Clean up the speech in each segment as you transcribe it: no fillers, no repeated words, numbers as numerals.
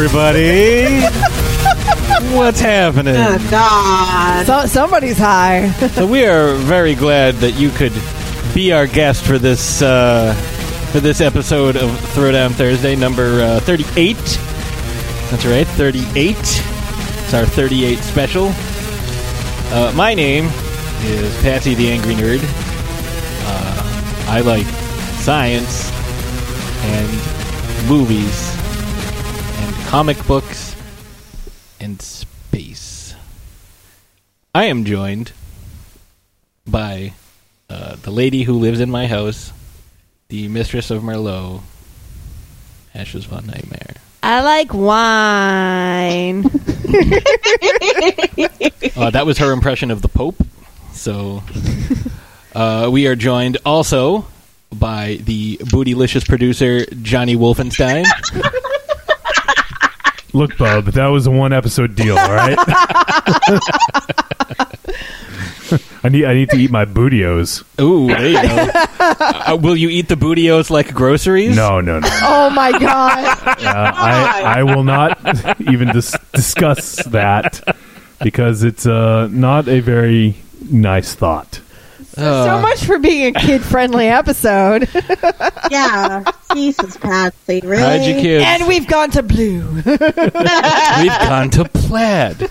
everybody. What's happening? Oh, God. Somebody's high. So we are very glad that you could be our guest for this episode of Throwdown Thursday, number 38. That's right, 38. It's our 38 special. My name is Patsy the Angry Nerd. I like science and movies and comic books and space. I am joined by the lady who lives in my house, the mistress of Merlot, Ashes von Nightmare. I like wine. That was her impression of the Pope. So we are joined also by the bootylicious producer, Johnny Wolfenstein. Look, Bub, that was a one-episode deal, all right? I need to eat my bootios. Ooh, there you go. Will you eat the bootios like groceries? No. Oh, my God. I will not even discuss that because it's not a very nice thought. So much for being a kid-friendly episode. Yeah. Jesus, Patsy, really? Hide your kids. And we've gone to blue. We've gone to plaid.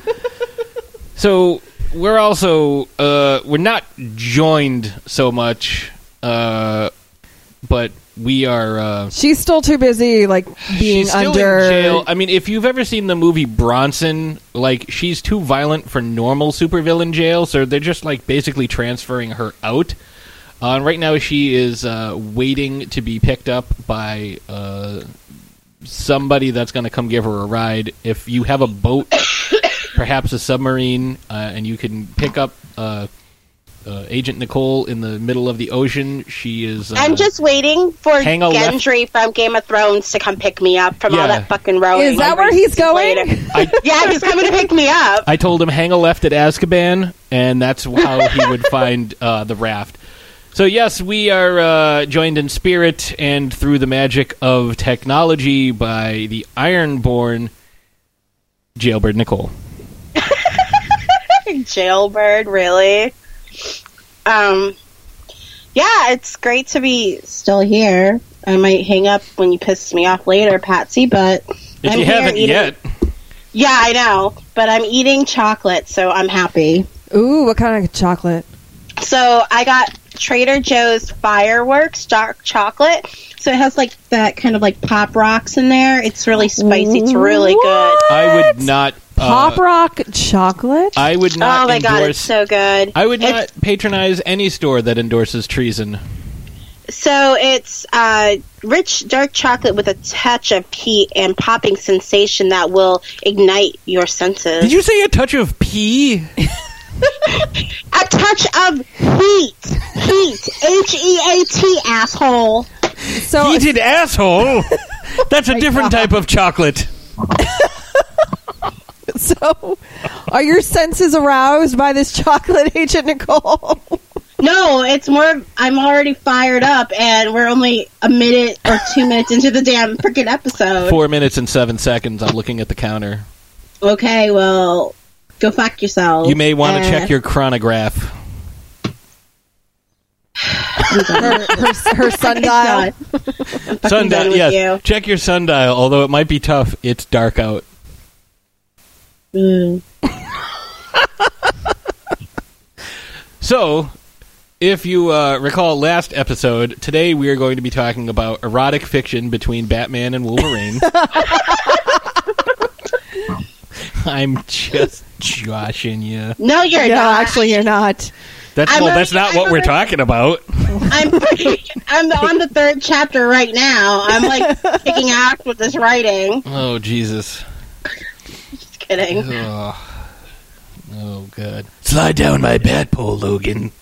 So we're also, we're not joined so much, but we are... she's still too busy, like, being under... She's still in jail. I mean, if you've ever seen the movie Bronson, like, she's too violent for normal supervillain jail, so they're just, like, basically transferring her out. And right now she is waiting to be picked up by somebody that's going to come give her a ride. If you have a boat, perhaps a submarine, and you can pick up... Agent Nicole in the middle of the ocean. She is... I'm just waiting for Gendry from Game of Thrones to come pick me up from all that fucking rowing. Is that where he's going? Yeah, he's coming to pick me up. I told him hang a left at Azkaban, and that's how he would find the raft. So yes, we are joined in spirit and through the magic of technology by the Ironborn Jailbird Nicole. Jailbird, really? Yeah, it's great to be still here. I might hang up when you piss me off later, Patsy, but if I'm you haven't eating... yet. Yeah, I know, but I'm eating chocolate, so I'm happy. Ooh, what kind of chocolate? So I got Trader Joe's Fireworks dark chocolate. So it has like that kind of like Pop Rocks in there. It's really spicy. It's really good. I would not. Pop Rock chocolate? I would not. Oh my God, it's so good. I would not patronize any store that endorses treason. So it's rich dark chocolate with a touch of pea and popping sensation that will ignite your senses. Did you say a touch of pea? A touch of heat. Heat. H-E-A-T, asshole. So heated asshole? That's a different type of chocolate. So, are your senses aroused by this chocolate, Agent Nicole? No, it's more, I'm already fired up, and we're only a minute or 2 minutes into the damn freaking episode. 4 minutes and 7 seconds, I'm looking at the counter. Okay, well, go fuck yourself. You may want to check your chronograph. Her sundial. Sundial, yes. You. Check your sundial, although it might be tough, it's dark out. Mm. So, if you recall last episode, today we are going to be talking about erotic fiction between Batman and Wolverine. I'm just joshing you. No, you're not. Actually, you're not. That's not what we're talking about. I'm on the third chapter right now. I'm like picking out with this writing. Oh, Jesus. Kidding. Oh, God. Slide down my bat pole, Logan.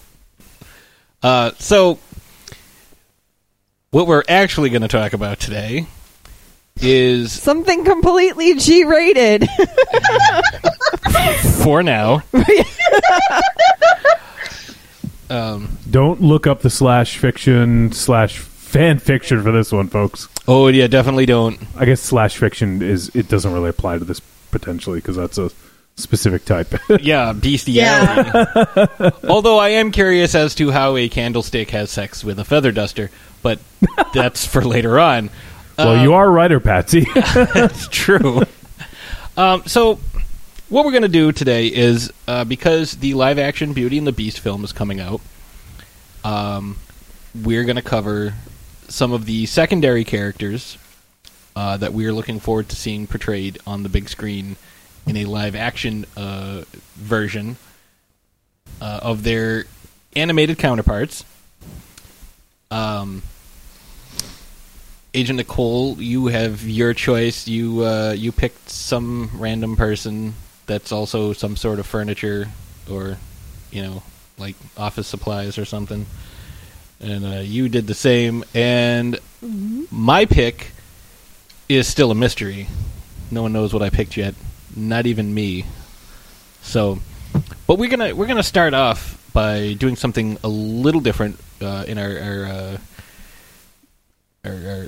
So, what we're actually going to talk about today is... something completely G-rated. For now. Don't look up the /fiction, / fan fiction for this one, folks. Oh, yeah, definitely don't. I guess slash fiction doesn't really apply to this, potentially, because that's a specific type. Yeah, bestiality. Yeah. Although I am curious as to how a candlestick has sex with a feather duster, but that's for later on. Well, you are a writer, Patsy. That's true. So what we're going to do today is, because the live-action Beauty and the Beast film is coming out, we're going to cover some of the secondary characters that we are looking forward to seeing portrayed on the big screen in a live-action version of their animated counterparts. Agent Nicole, you have your choice. You picked some random person that's also some sort of furniture or, like office supplies or something. And you did the same. And my pick is still a mystery. No one knows what I picked yet. Not even me. So, but we're gonna start off by doing something a little different in our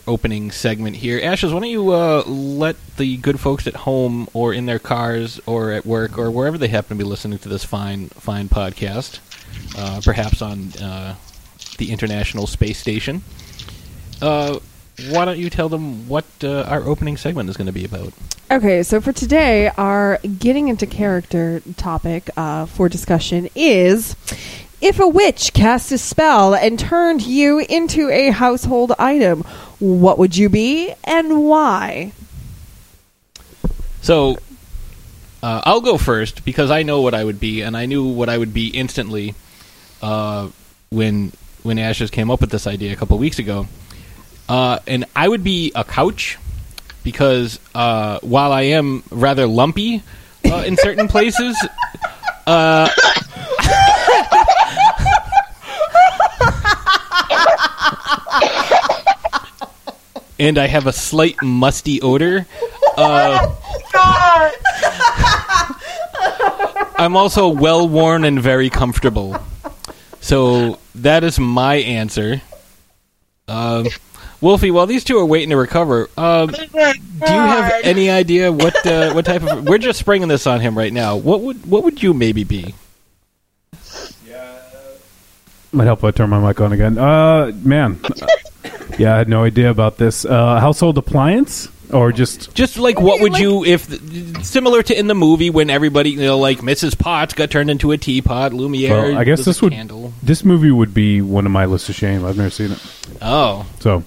opening segment here. Ashes, why don't you let the good folks at home or in their cars or at work or wherever they happen to be listening to this fine podcast, perhaps on the International Space Station, why don't you tell them what our opening segment is going to be about? Okay, so for today, our getting into character topic for discussion is... If a witch cast a spell and turned you into a household item, what would you be and why? So, I'll go first because I know what I would be, and I knew what I would be instantly when Ashes came up with this idea a couple weeks ago. And I would be a couch because while I am rather lumpy in certain places... and I have a slight musty odor. I'm also well-worn and very comfortable. So that is my answer. Wolfie, while these two are waiting to recover, do you have any idea what type of... We're just springing this on him right now. What would you maybe be? Might help if I turn my mic on again. Man. Yeah, I had no idea about this. Household appliance? Or just like what would you, if similar to in the movie when everybody, like Mrs. Potts got turned into a teapot, Lumière, well, I guess this candle. This movie would be one of my lists of shame. I've never seen it. Oh. So.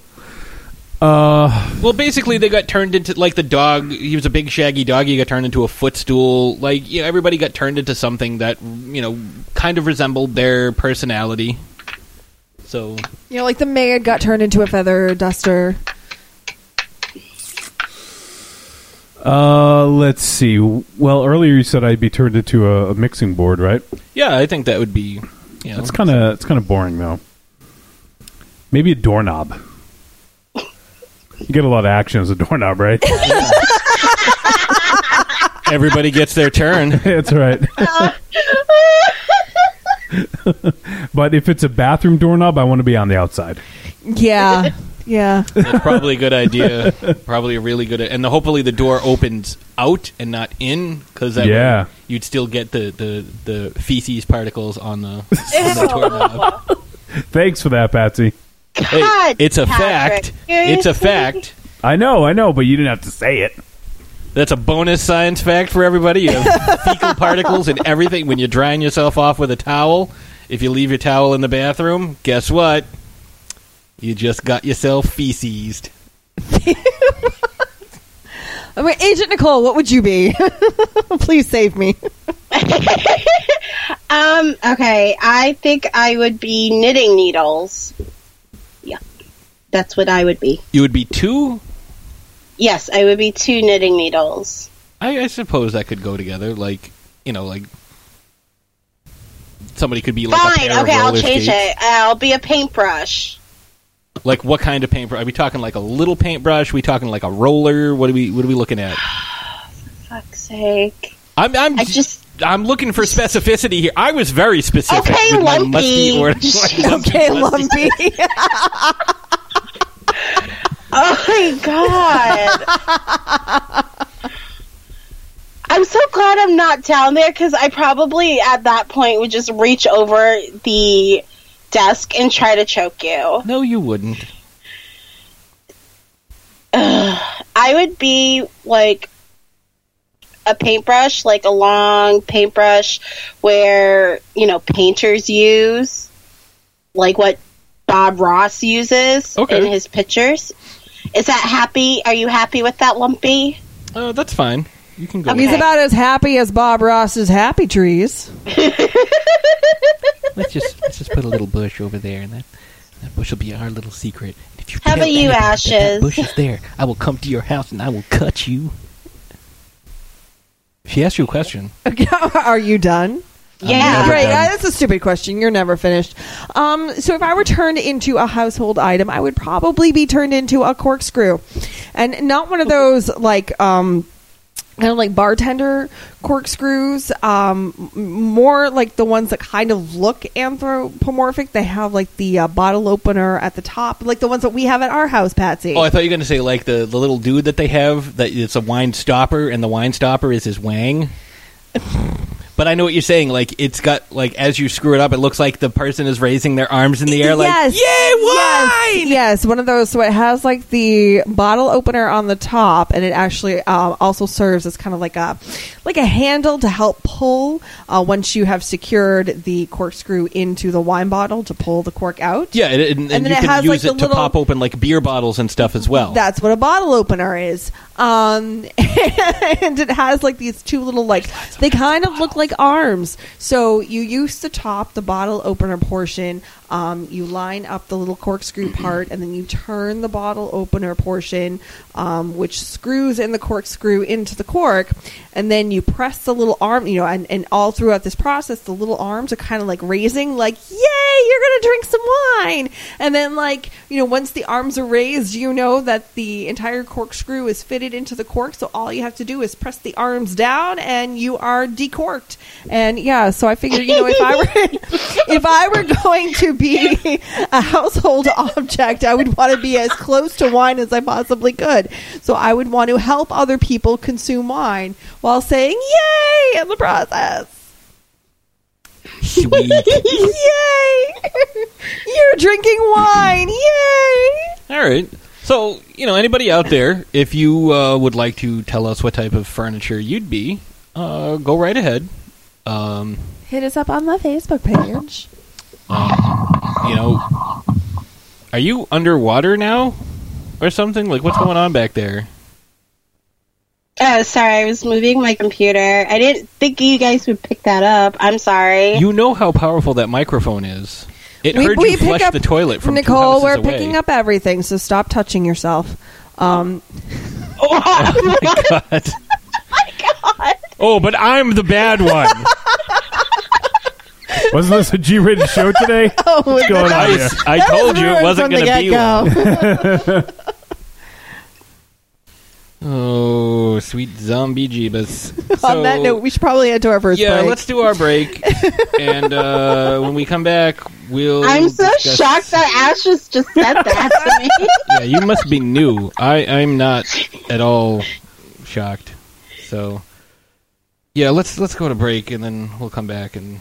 Well, basically they got turned into, like the dog, he was a big shaggy dog, he got turned into a footstool. Like, everybody got turned into something that, kind of resembled their personality. So, like the maid got turned into a feather duster. Let's see. Well, earlier you said I'd be turned into a mixing board, right? Yeah, I think that would be. It's kind of boring though. Maybe a doorknob. You get a lot of action as a doorknob, right? Everybody gets their turn. That's right. But if it's a bathroom doorknob, I want to be on the outside. Yeah, yeah. That's probably a good idea. Probably a really good idea. And hopefully the door opens out and not in, because you'd still get the feces particles on the doorknob. Thanks for that, Patsy. God, hey, it's a fact. It's a fact. I know, but you didn't have to say it. That's a bonus science fact for everybody. You have fecal particles and everything. When you're drying yourself off with a towel, if you leave your towel in the bathroom, guess what? You just got yourself fecesed. I mean, Agent Nicole, what would you be? Please save me. Okay, I think I would be knitting needles. Yeah, that's what I would be. You would be two? Yes, I would be two knitting needles. I suppose that could go together. Like, somebody could be like fine, a pair of roller skates. I'll change it. I'll be a paintbrush. Like, what kind of paintbrush? Are we talking like a little paintbrush? Are we talking like a roller? What are we looking at? For fuck's sake! I'm looking for specificity here. I was very specific. Okay, with lumpy. My musty order. Okay, lumpy. my God. I'm so glad I'm not down there, because I probably at that point would just reach over the desk and try to choke you. No, you wouldn't. I would be like a paintbrush, like a long paintbrush where, you know, painters use, like what Bob Ross uses in his pictures. Is that happy? Are you happy with that, Lumpy? Oh, that's fine. You can go. Okay. He's about as happy as Bob Ross's happy trees. let's just put a little bush over there, and that bush will be our little secret. If you How about you, Ashes? That bush is there. I will come to your house and I will cut you. She asked you a question. Are you done? Yeah. Great. That's a stupid question. You're never finished. So if I were turned into a household item, I would probably be turned into a corkscrew. And not one of those, like, kind of like bartender corkscrews, more like the ones that kind of look anthropomorphic. They have like the bottle opener at the top, like the ones that we have at our house, Patsy. Oh, I thought you were going to say like the little dude that they have, that it's a wine stopper, and the wine stopper is his wang. But I know what you're saying. Like, it's got, like, as you screw it up, it looks like the person is raising their arms in the air, like, yes, yay, wine! Yes, one of those. So it has, like, the bottle opener on the top, and it actually also serves as kind of like a handle to help pull once you have secured the corkscrew into the wine bottle, to pull the cork out. Yeah, and then you can use it to pop open, like, beer bottles and stuff as well. That's what a bottle opener is. And it has, like, these two little, like, they kind of look like arms. So you use the top, the bottle opener portion, you line up the little corkscrew part, and then you turn the bottle opener portion, which screws in the corkscrew into the cork, and then you press the little arm, you know, and all throughout this process, the little arms are kind of like raising, like, yay, you're going to drink some wine. And then, like, you know, once the arms are raised, you know that the entire corkscrew is fitted into the cork, so all you have to do is press the arms down, and you are decorked. And yeah, so I figured, you know, if I were going to be a household object, I would want to be as close to wine as I possibly could. So I would want to help other people consume wine while saying yay in the process. Sweet. Yay! You're drinking wine. Yay! All right. So, you know, anybody out there, if you would like to tell us what type of furniture you'd be, go right ahead. Hit us up on the Facebook page. You know, are you underwater now or something? Like, what's going on back there? Oh, sorry. I was moving my computer. I didn't think you guys would pick that up. I'm sorry. You know how powerful that microphone is. We flush the toilet from Nicole, 2 houses away. We're picking up everything, so stop touching yourself. Oh, my God. Oh, my God. Oh, but I'm the bad one. Wasn't this a G-rated show today? Oh, what's going on here? I told you it wasn't going to be one. Oh, sweet zombie Jeebus. So, on that note, we should probably head to our first break. Yeah, let's do our break. And when we come back, we'll I'm so shocked that Ashes just said that to me. Yeah, you must be new. I'm not at all shocked. So, yeah, let's go to break, and then we'll come back and...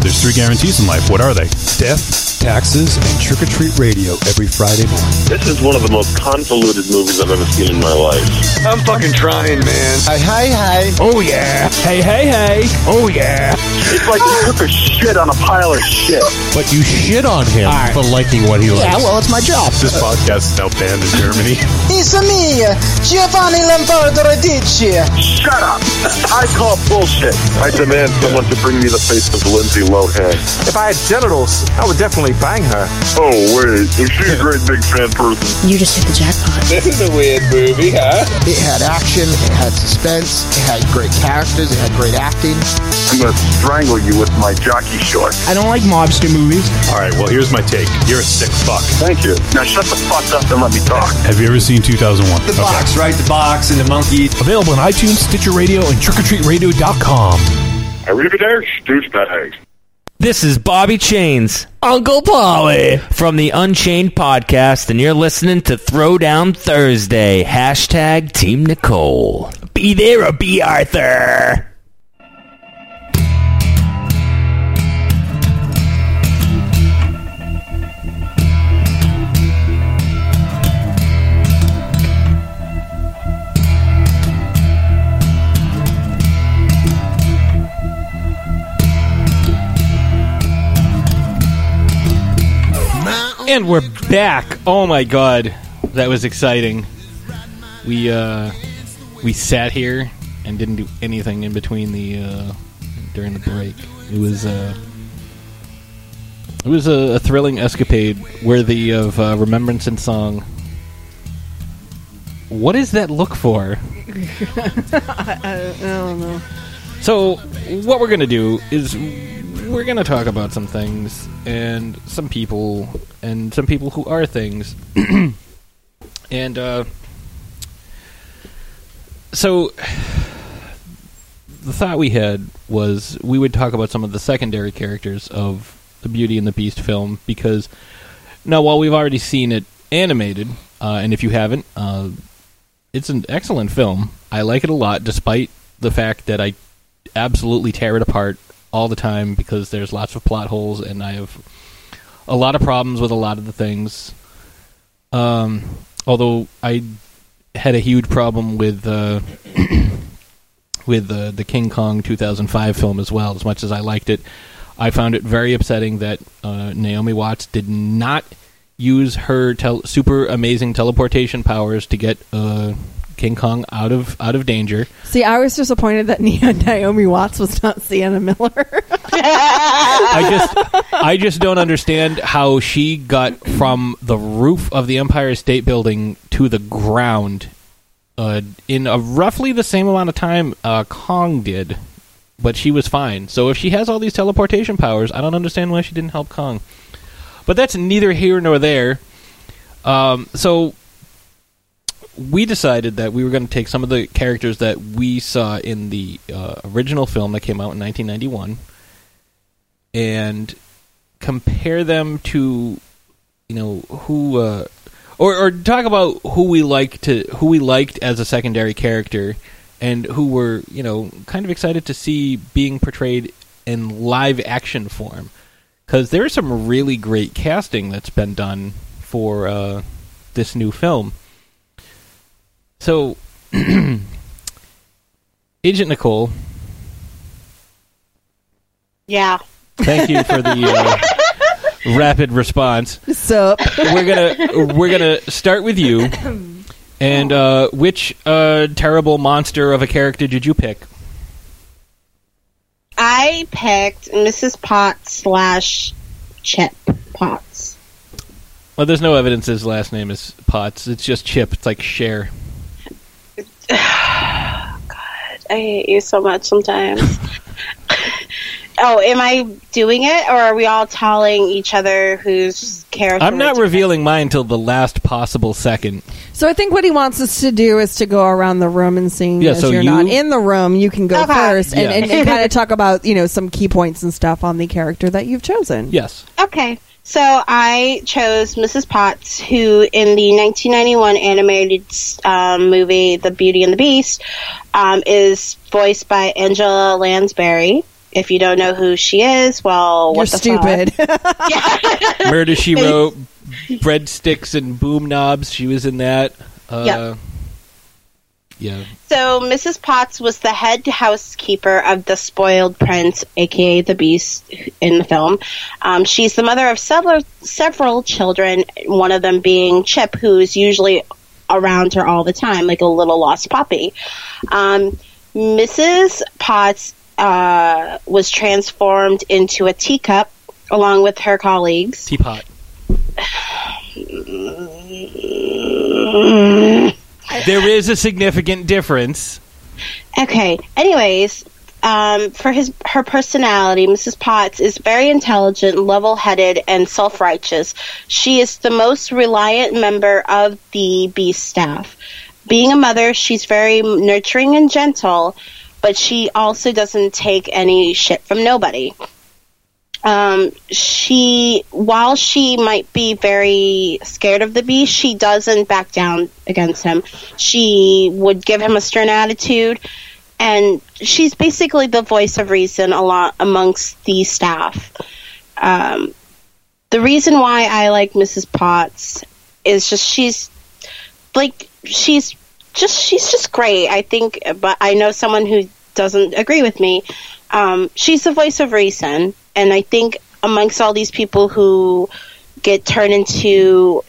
There's 3 guarantees in life. What are they? Death, taxes, and Trick or Treat Radio every Friday morning. This is one of the most convoluted movies I've ever seen in my life. I'm fucking trying, man. Hey, hey, hey. Oh, yeah. Hey, hey, hey. Oh, yeah. It's like you took a shit on a pile of shit. But you shit on him for liking what he likes. Yeah, well, it's my job. This podcast is now banned in Germany. It's me, Giovanni Lombardo Radici. Shut up. I call bullshit. I demand someone to bring me the face of Lindsay Lohan. If I had genitals, I would definitely probably bang her. Oh, wait. Is she a great big fan person? You just hit the jackpot. This is a weird movie, huh? It had action. It had suspense. It had great characters. It had great acting. I'm going to strangle you with my jockey shorts. I don't like mobster movies. All right, well, here's my take. You're a sick fuck. Thank you. Now shut the fuck up and let me talk. Have you ever seen 2001? The Box, right? The Box and the Monkey. Available on iTunes, Stitcher Radio, and trickortreatradio.com. Arrivederci, douchebags. This is Bobby Chains, Uncle Polly, from the Unchained Podcast, and you're listening to Throwdown Thursday. Hashtag Team Nicole. Be there or be Arthur. And we're back. Oh, my God. That was exciting. We sat here and didn't do anything in between during the break. It was a thrilling escapade worthy of remembrance and song. What is that look for? I don't know. So what we're going to do is... we're going to talk about some things and some people who are things. And so the thought we had was we would talk about some of the secondary characters of the Beauty and the Beast film, because now while we've already seen it animated, and if you haven't, it's an excellent film. I like it a lot, despite the fact that I absolutely tear it apart all the time because there's lots of plot holes and I have a lot of problems with a lot of the things. Although I had a huge problem with the King Kong 2005 film as well. As much as I liked it, I found it very upsetting that Naomi Watts did not use her super amazing teleportation powers to get King Kong out of danger. See, I was disappointed that Naomi Watts was not Sienna Miller. I just don't understand how she got from the roof of the Empire State Building to the ground in roughly the same amount of time Kong did, but she was fine. So if she has all these teleportation powers, I don't understand why she didn't help Kong. But that's neither here nor there. So... we decided that we were going to take some of the characters that we saw in the original film that came out in 1991 and compare them to, who or talk about who we liked as a secondary character and who were, kind of excited to see being portrayed in live action form, because there is some really great casting that's been done for this new film. So, Agent Nicole. Yeah. Thank you for the rapid response. Sup? We're gonna start with you. And which terrible monster of a character did you pick? I picked Mrs. Potts / Chip Potts. Well, there's no evidence his last name is Potts. It's just Chip. It's like Cher. God, I hate you so much sometimes. Oh, am I doing it, or are we all telling each other whose character? I'm not revealing mine until the last possible second. So I think what he wants us to do is to go around the room and seeing as so you're not in the room, you can go first and kind of talk about, some key points and stuff on the character that you've chosen. Yes. Okay. So I chose Mrs. Potts, who in the 1991 animated movie The Beauty and the Beast is voiced by Angela Lansbury. If you don't know who she is, well, what the fuck? You're stupid. Murder She Wrote, Breadsticks and Boom Knobs. She was in that. Yeah. So Mrs. Potts was the head housekeeper of the spoiled prince, a.k.a. the Beast, in the film. She's the mother of several children, one of them being Chip, who's usually around her all the time, like a little lost puppy. Mrs. Potts was transformed into a teacup along with her colleagues. Teapot. There is a significant difference. Okay. Anyways, for her personality, Mrs. Potts is very intelligent, level-headed, and self-righteous. She is the most reliant member of the Beast staff. Being a mother, she's very nurturing and gentle, but she also doesn't take any shit from nobody. While she might be very scared of the Beast, she doesn't back down against him. She would give him a stern attitude, and she's basically the voice of reason amongst the staff. The reason why I like Mrs. Potts is just she's just great, I think, but I know someone who doesn't agree with me. She's the voice of reason, and I think amongst all these people who get turned into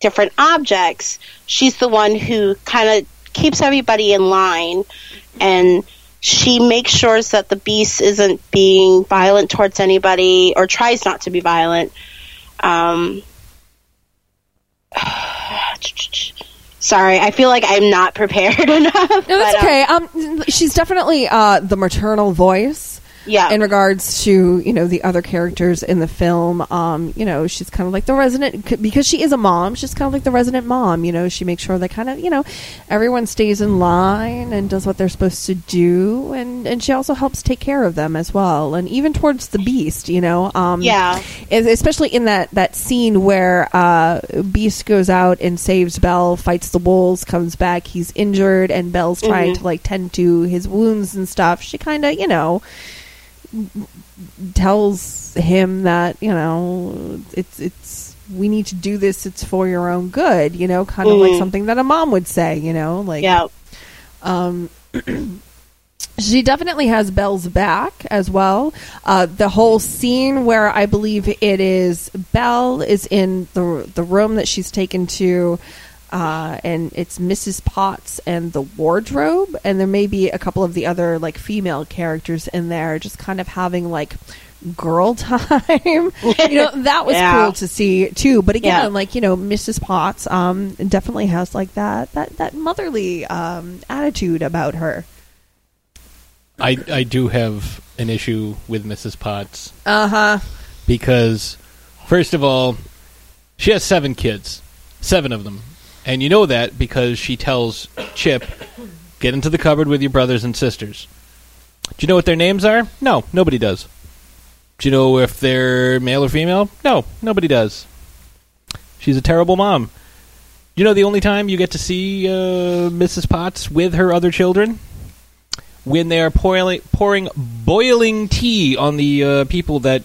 different objects, she's the one who kind of keeps everybody in line, and she makes sure that the Beast isn't being violent towards anybody, or tries not to be violent. Sorry, I feel like I'm not prepared enough. No, that's okay. She's definitely the maternal voice. Yeah. In regards to, the other characters in the film, she's kind of like the resident, because she is a mom, she's kind of like the resident mom, she makes sure that kind of, everyone stays in line and does what they're supposed to do. And she also helps take care of them as well. And even towards the Beast, yeah. Especially in that scene where Beast goes out and saves Belle, fights the wolves, comes back, he's injured, and Belle's trying to tend to his wounds and stuff. She kind of, tells him that it's we need to do this, it's for your own good, kind of like something that a mom would say, yeah. She definitely has Belle's back as well. The whole scene where I believe it is Belle is in the room that she's taken to, and it's Mrs. Potts and the wardrobe, and there may be a couple of the other female characters in there, just kind of having girl time. That was cool to see too. But again, Mrs. Potts definitely has that motherly attitude about her. I do have an issue with Mrs. Potts. Because first of all, she has 7 kids, 7 of them. And you know that because she tells Chip, get into the cupboard with your brothers and sisters. Do you know what their names are? No, nobody does. Do you know if they're male or female? No, nobody does. She's a terrible mom. You know the only time you get to see Mrs. Potts with her other children? When they are pouring boiling tea on the people that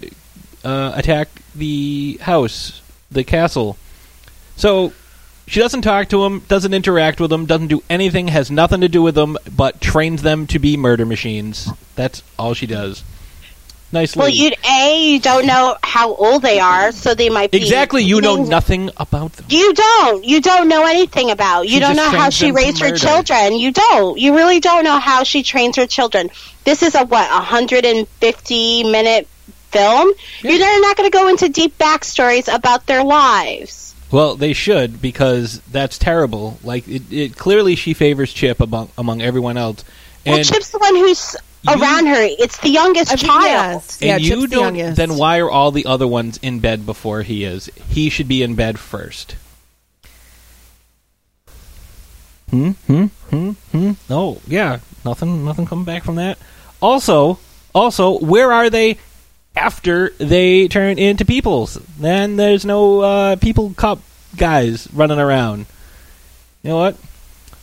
attack the house, the castle. So... she doesn't talk to them, doesn't interact with them, doesn't do anything, has nothing to do with them, but trains them to be murder machines. That's all she does. Nice lady. Well, you don't know how old they are, so they might be... Exactly, you know nothing about them. You don't know anything about. You don't know how she raised her children. You really don't know how she trains her children. This is a, 150-minute film? Yeah. You're not going to go into deep backstories about their lives. Well, they should, because that's terrible. It clearly she favors Chip among everyone else. And Chip's the one who's around her. It's the youngest child. Yes. And Chip's the youngest. Then why are all the other ones in bed before he is? He should be in bed first. No, yeah. Nothing coming back from that. Also, where are they after they turn into peoples? Then there's no people cop guys running around. You know what?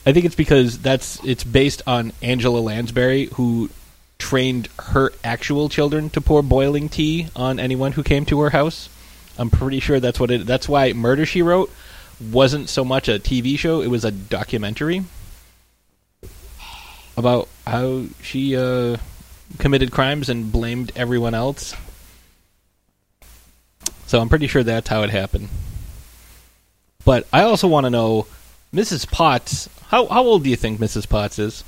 I think it's because it's based on Angela Lansbury, who trained her actual children to pour boiling tea on anyone who came to her house. I'm pretty sure that's what it. That's why Murder She Wrote wasn't so much a TV show; it was a documentary about how she committed crimes and blamed everyone else. So I'm pretty sure that's how it happened. But I also want to know, Mrs. Potts, how old do you think Mrs. Potts is?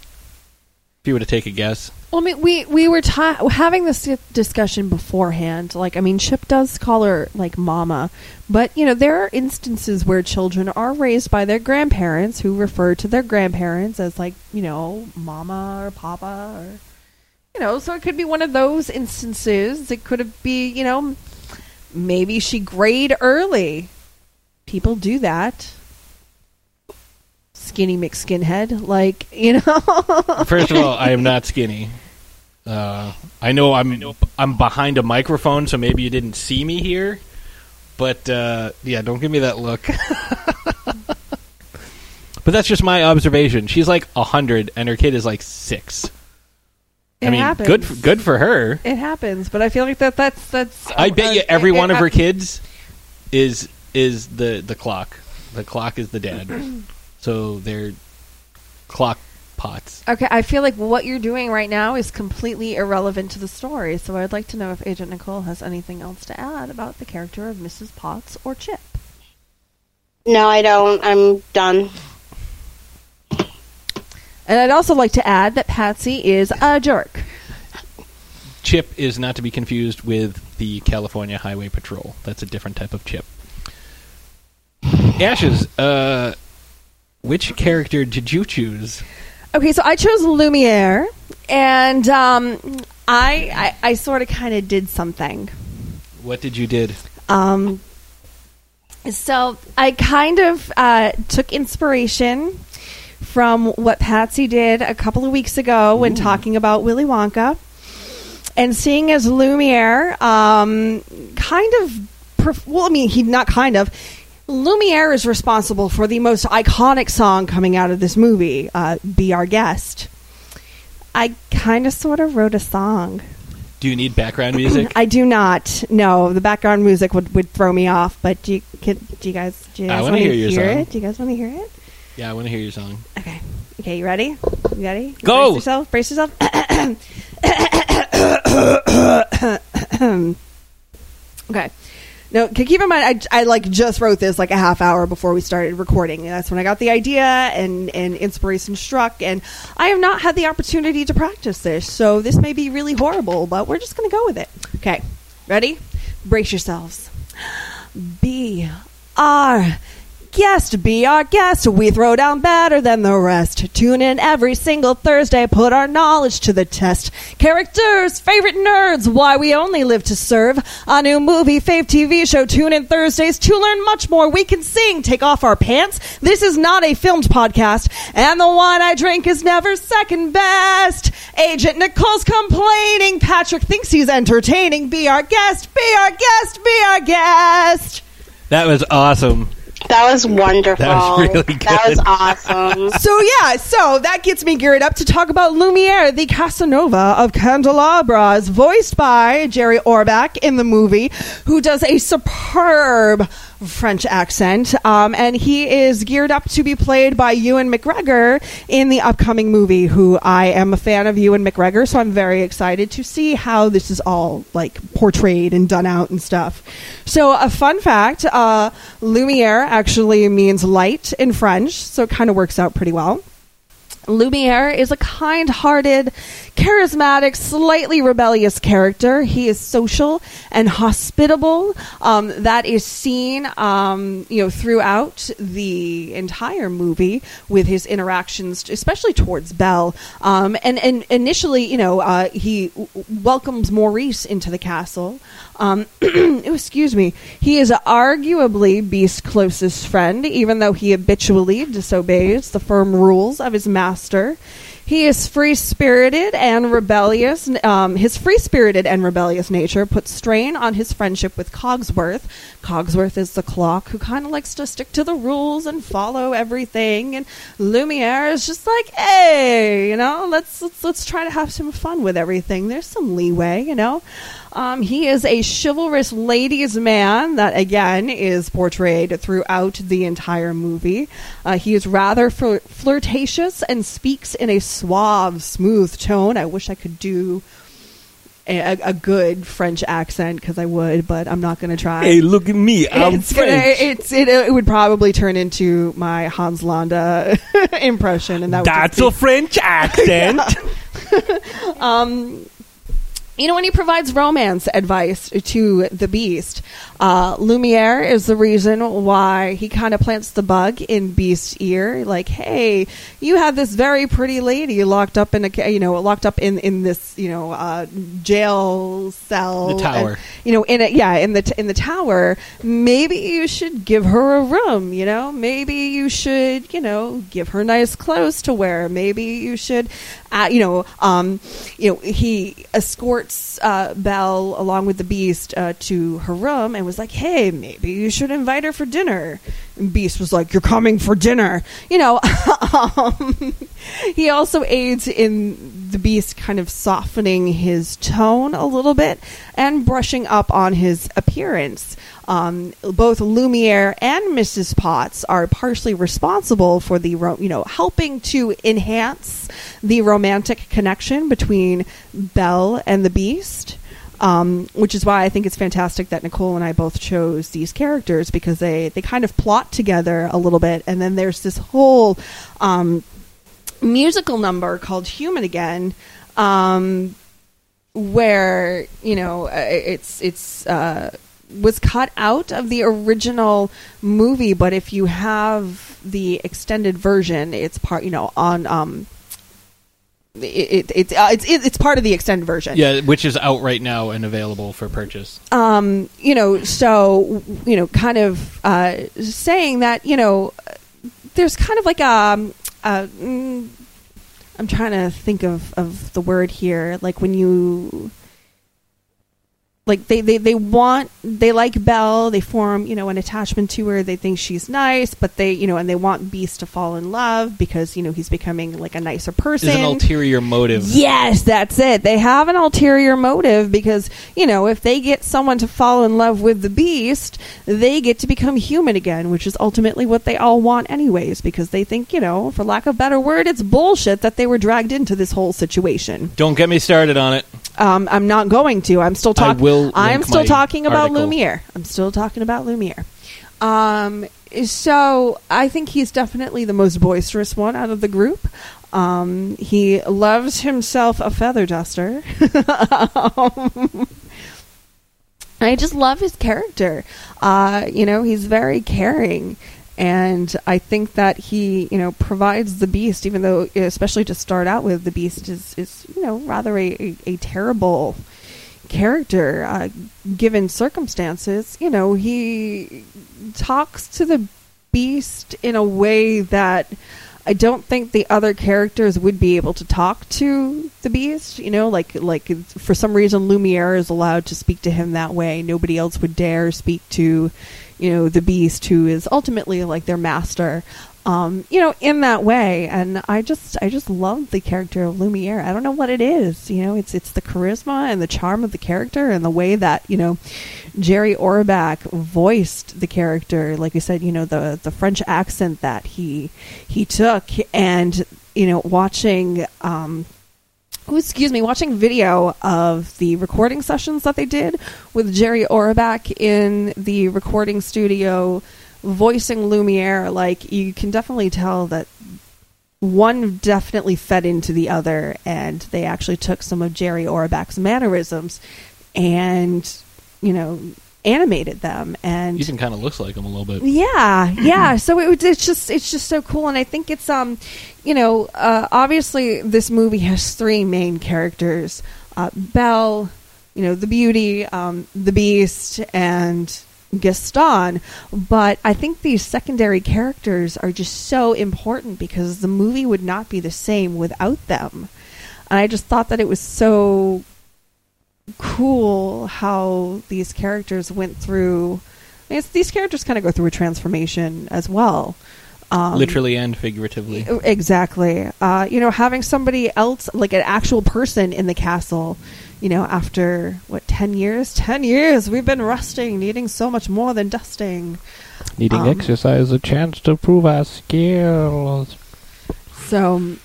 If you were to take a guess. Well, I mean, we were having this discussion beforehand. Like, I mean, Chip does call her, like, mama. But, you know, there are instances where children are raised by their grandparents who refer to their grandparents as, like, you know, mama or papa or, you know, so it could be one of those instances. It could be, you know, maybe she grayed early. People do that. Skinny McSkinhead, like, you know. First of all, I am not skinny. I know I'm behind a microphone, so maybe you didn't see me here. But yeah, don't give me that look. But that's just my observation. She's like 100, and her kid is like 6. It I mean, happens. Good for her. It happens, but I feel like that's. I bet you every one of her kids is the clock. The clock is the dad. So they're clock pots. Okay, I feel like what you're doing right now is completely irrelevant to the story, so I'd like to know if Agent Nicole has anything else to add about the character of Mrs. Potts or Chip. No, I don't. I'm done. And I'd also like to add that Patsy is a jerk. Chip is not to be confused with the California Highway Patrol. That's a different type of Chip. Ashes, which character did you choose? Okay, so I chose Lumière, and I sort of kind of did something. What did you did? So I kind of took inspiration from what Patsy did a couple of weeks ago when talking about Willy Wonka, and seeing as Lumière Lumière is responsible for the most iconic song coming out of this movie, Be Our Guest. I kind of sort of wrote a song. Do you need background music? I do not. No, the background music would throw me off, but do you guys want to hear it? Do you guys want to hear it? Yeah, I want to hear your song. Okay, you ready? You go! Brace yourself. Okay. No, keep in mind, I like just wrote this like a half hour before we started recording. That's when I got the idea and inspiration struck. And I have not had the opportunity to practice this, so this may be really horrible, but we're just going to go with it. Okay, ready? Brace yourselves. Be our guest, be our guest. We throw down better than the rest. Tune in every single Thursday. Put our knowledge to the test. Characters, favorite nerds, why we only live to serve. A new movie, fave TV show, tune in Thursdays to learn much more. We can sing, take off our pants. This is not a filmed podcast, and the wine I drink is never second best. Agent Nicole's complaining. Patrick thinks he's entertaining. Be our guest, be our guest, be our guest. That was awesome. That was wonderful. That was really good. That was awesome. So that gets me geared up to talk about Lumiere, the Casanova of Candelabras, voiced by Jerry Orbach in the movie, who does a superb French accent, and he is geared up to be played by Ewan McGregor in the upcoming movie, who I am a fan of Ewan McGregor, so I'm very excited to see how this is all like portrayed and done out and stuff. So a fun fact, Lumiere actually means light in French, so it kind of works out pretty well. Lumiere is a kind-hearted, charismatic, slightly rebellious character. He is social and hospitable. That is seen, throughout the entire movie with his interactions, especially towards Belle. And initially, he welcomes Maurice into the castle. Excuse me. He is arguably Beast's closest friend, even though he habitually disobeys the firm rules of his master. He is free-spirited and rebellious. His free-spirited and rebellious nature puts strain on his friendship with Cogsworth. Cogsworth is the clock who kind of likes to stick to the rules and follow everything. And Lumiere is just like, hey, let's try to have some fun with everything. There's some leeway, He is a chivalrous ladies' man that, again, is portrayed throughout the entire movie. He is rather flirtatious and speaks in a suave, smooth tone. I wish I could do a good French accent, because I would, but I'm not going to try. Hey, look at me. I'm French. It would probably turn into my Hans Landa impression. And that's a French accent. You know, and he provides romance advice to the Beast. Lumiere is the reason why he kind of plants the bug in Beast's ear. Like, hey, you have this very pretty lady locked up in a, you know, locked up in this, you know, jail cell. The tower. And, you know, in it, yeah, in the tower. Maybe you should give her a room. You know, maybe you should, you know, give her nice clothes to wear. Maybe you should, you know, he escorts Belle along with the Beast to her room and was like, hey, maybe you should invite her for dinner. And Beast was like, you're coming for dinner, you know. He also aids in the Beast kind of softening his tone a little bit and brushing up on his appearance. Both Lumiere and Mrs. Potts are partially responsible for the, helping to enhance the romantic connection between Belle and the Beast, which is why I think it's fantastic that Nicole and I both chose these characters, because they kind of plot together a little bit. And then there's this whole musical number called Human Again, where, you know, it's was cut out of the original movie, but if you have the extended version, it's part, you know, on it's part of the extended version, yeah, which is out right now and available for purchase. You know, so, you know, kind of saying that, you know, there's kind of like a I'm trying to think of the word here, like when you. Like they like Belle, they form, you know, an attachment to her, they think she's nice, but they, you know, and they want Beast to fall in love because, you know, he's becoming like a nicer person. There's an ulterior motive. Yes, that's it. They have an ulterior motive because, you know, if they get someone to fall in love with the Beast, they get to become human again, which is ultimately what they all want anyways, because they think, you know, for lack of a better word, it's bullshit that they were dragged into this whole situation. Don't get me started on it. I'm not going to. I'm still talking about Lumiere. So I think he's definitely the most boisterous one out of the group. He loves himself a feather duster. I just love his character. You know, he's very caring. And I think that he, you know, provides the Beast, even though, especially to start out with, the Beast is you know, rather a terrible character, given circumstances. You know, he talks to the Beast in a way that I don't think the other characters would be able to talk to the Beast. You know, like for some reason, Lumiere is allowed to speak to him that way. Nobody else would dare speak to, you know, the Beast, who is ultimately like their master, you know, in that way. And I just love the character of Lumiere. I don't know what it is, you know, it's the charisma and the charm of the character and the way that, you know, Jerry Orbach voiced the character. Like I said, you know, the French accent that he took, and, you know, watching video of the recording sessions that they did with Jerry Orbach in the recording studio voicing Lumiere, like, you can definitely tell that one definitely fed into the other, and they actually took some of Jerry Orbach's mannerisms and, you know, animated them, and even kind of looks like him a little bit. Yeah. So it's just so cool, and I think it's you know, obviously this movie has three main characters: Belle, you know, the Beauty, the Beast, and Gaston. But I think these secondary characters are just so important because the movie would not be the same without them, and I just thought that it was so cool how these characters went through. I mean, these characters kind of go through a transformation as well, literally and figuratively. Exactly. You know, having somebody else, like an actual person in the castle, you know, after what, 10 years? 10 years we've been rusting, needing so much more than dusting. Needing exercise, a chance to prove our skills. So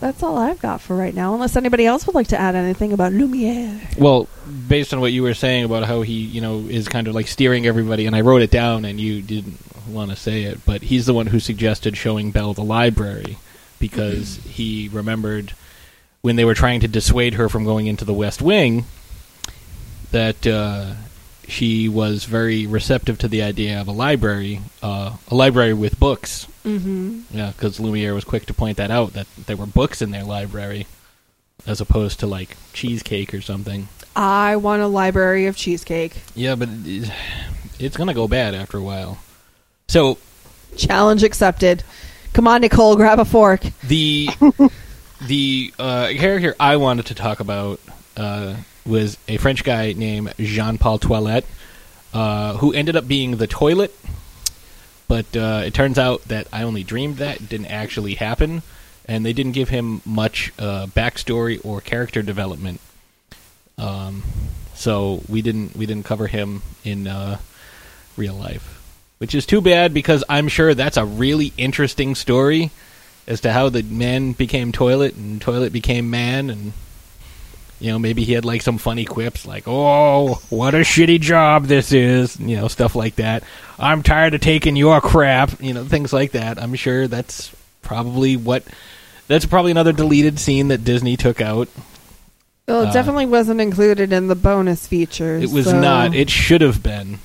that's all I've got for right now, unless anybody else would like to add anything about Lumiere. Well, based on what you were saying about how he, you know, is kind of like steering everybody, and I wrote it down and you didn't want to say it, but he's the one who suggested showing Belle the library because he remembered when they were trying to dissuade her from going into the West Wing, that she was very receptive to the idea of a library with books. Mm-hmm. Yeah, because Lumiere was quick to point that out, that there were books in their library, as opposed to, like, cheesecake or something. I want a library of cheesecake. Yeah, but it's going to go bad after a while. So... Challenge accepted. Come on, Nicole, grab a fork. The character I wanted to talk about was a French guy named Jean-Paul Toilette, who ended up being the Toilet, but it turns out that I only dreamed that. It didn't actually happen, and they didn't give him much backstory or character development. So we didn't cover him in real life. Which is too bad, because I'm sure that's a really interesting story as to how the man became Toilet and Toilet became man, and you know, maybe he had like some funny quips like, "Oh, what a shitty job this is," you know, stuff like that. "I'm tired of taking your crap," you know, things like that. I'm sure that's probably another deleted scene that Disney took out. Well, it definitely wasn't included in the bonus features. It was not. It should have been.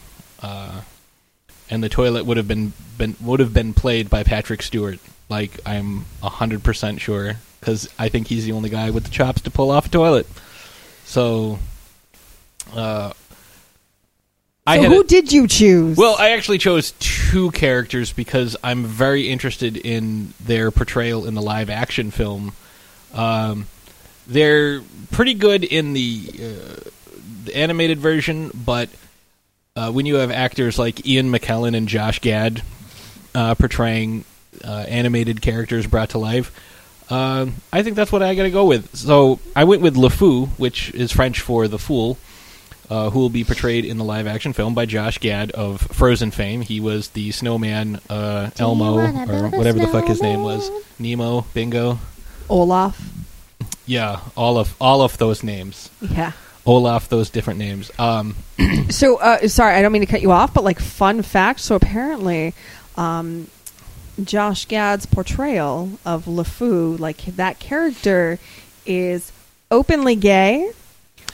And the Toilet would have been played by Patrick Stewart. Like, I'm 100% sure, because I think he's the only guy with the chops to pull off a toilet. So, who did you choose? Well, I actually chose two characters because I'm very interested in their portrayal in the live action film. They're pretty good in the animated version, but. When you have actors like Ian McKellen and Josh Gad portraying animated characters brought to life, I think that's what I got to go with. So I went with LeFou, which is French for the Fool, who will be portrayed in the live-action film by Josh Gad of Frozen fame. He was the snowman Elmo, or whatever the fuck his name was. Nemo, Bingo. Olaf. Yeah, all of those names. Yeah. Olaf, those different names. So, sorry, I don't mean to cut you off, but, like, fun fact. So, apparently, Josh Gad's portrayal of LeFou, like, that character is openly gay,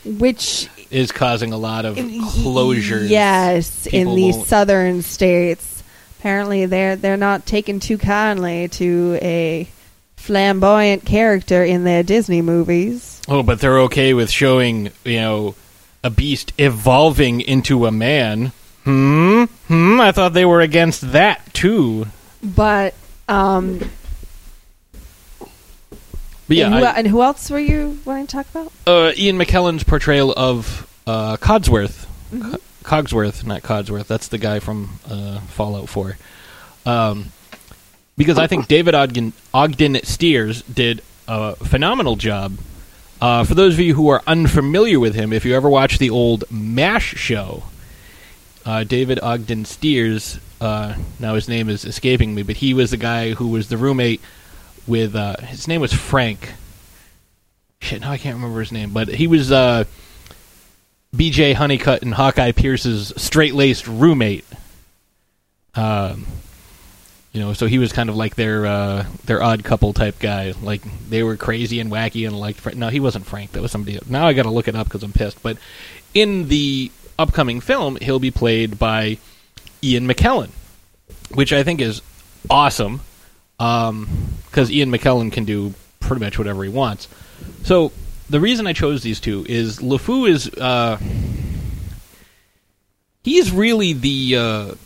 which... is causing a lot of closures. Yes, in the southern states. Apparently, they're not taken too kindly to a flamboyant character in their Disney movies. Oh, but they're okay with showing, you know, a beast evolving into a man. I thought they were against that, too. But yeah, and who else were you wanting to talk about? Ian McKellen's portrayal of Cogsworth. Mm-hmm. Cogsworth, not Codsworth. That's the guy from Fallout 4. Because I think David Ogden Stiers did a phenomenal job. For those of you who are unfamiliar with him, if you ever watch the old MASH show, David Ogden Stiers, now his name is escaping me, but he was the guy who was the roommate with, his name was Frank. Shit, now I can't remember his name, but he was B.J. Honeycutt and Hawkeye Pierce's straight-laced roommate. You know, so he was kind of like their odd couple type guy. Like, they were crazy and wacky and liked Frank. No, he wasn't Frank. That was somebody else. Now I got to look it up because I'm pissed. But in the upcoming film, he'll be played by Ian McKellen, which I think is awesome because Ian McKellen can do pretty much whatever he wants. So the reason I chose these two is LeFou is... he's really the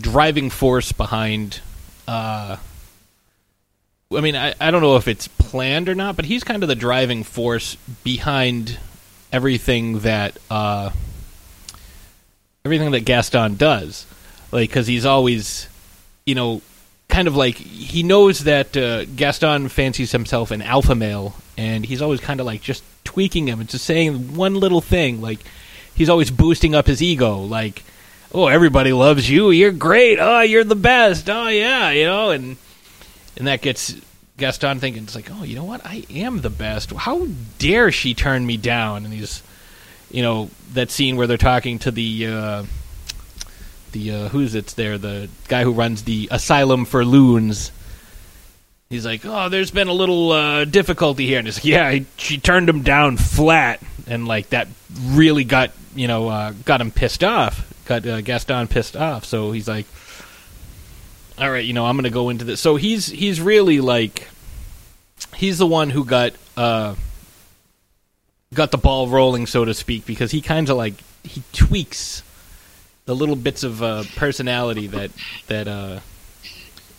driving force behind I don't know if it's planned or not, but he's kind of the driving force behind everything that Gaston does, like, because he's always, you know, kind of like, he knows that Gaston fancies himself an alpha male, and he's always kind of like just tweaking him and just saying one little thing. Like, he's always boosting up his ego, like, "Oh, everybody loves you. You're great. Oh, you're the best. Oh, yeah," you know, and that gets Gaston thinking. It's like, "Oh, you know what? I am the best. How dare she turn me down?" And he's, you know, that scene where they're talking to the guy who runs the asylum for loons, He's like, oh, there's been a little difficulty here. And he's like, yeah, she turned him down flat. And, like, that really got, you know, got him pissed off. Got Gaston pissed off. So he's like, all right, you know, I'm going to go into this. So he's really, like, he's the one who got the ball rolling, so to speak, because he kind of, like, he tweaks the little bits of personality that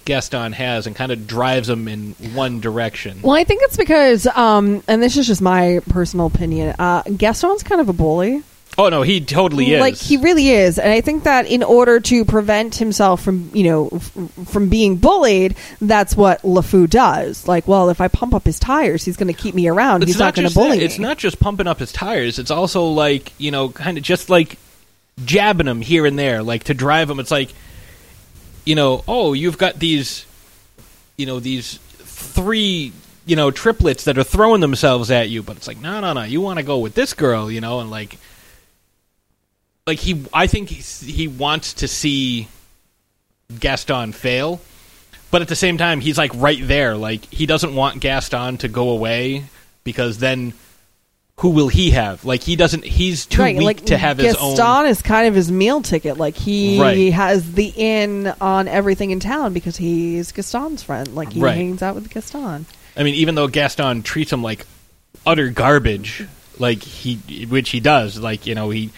Gaston has and kind of drives him in one direction. Well, I think it's because, and this is just my personal opinion, Gaston's kind of a bully. Oh, no, he totally is. Like, he really is. And I think that in order to prevent himself from, you know, from being bullied, that's what LeFou does. Like, well, if I pump up his tires, he's going to keep me around. He's not going to bully me. It's not just pumping up his tires. It's also, like, you know, kind of just, like, jabbing him here and there, like, to drive him. It's like, you know, oh, you've got these, you know, these three, you know, triplets that are throwing themselves at you. But it's like, no, you want to go with this girl, you know, and, like... Like, I think he wants to see Gaston fail, but at the same time, he's, like, right there. Like, he doesn't want Gaston to go away, because then who will he have? Like, he's too weak to have his own. Gaston is kind of his meal ticket. Like, he has the in on everything in town, because he's Gaston's friend. Like, he hangs out with Gaston. I mean, even though Gaston treats him like utter garbage, like, which he does, like, you know, he...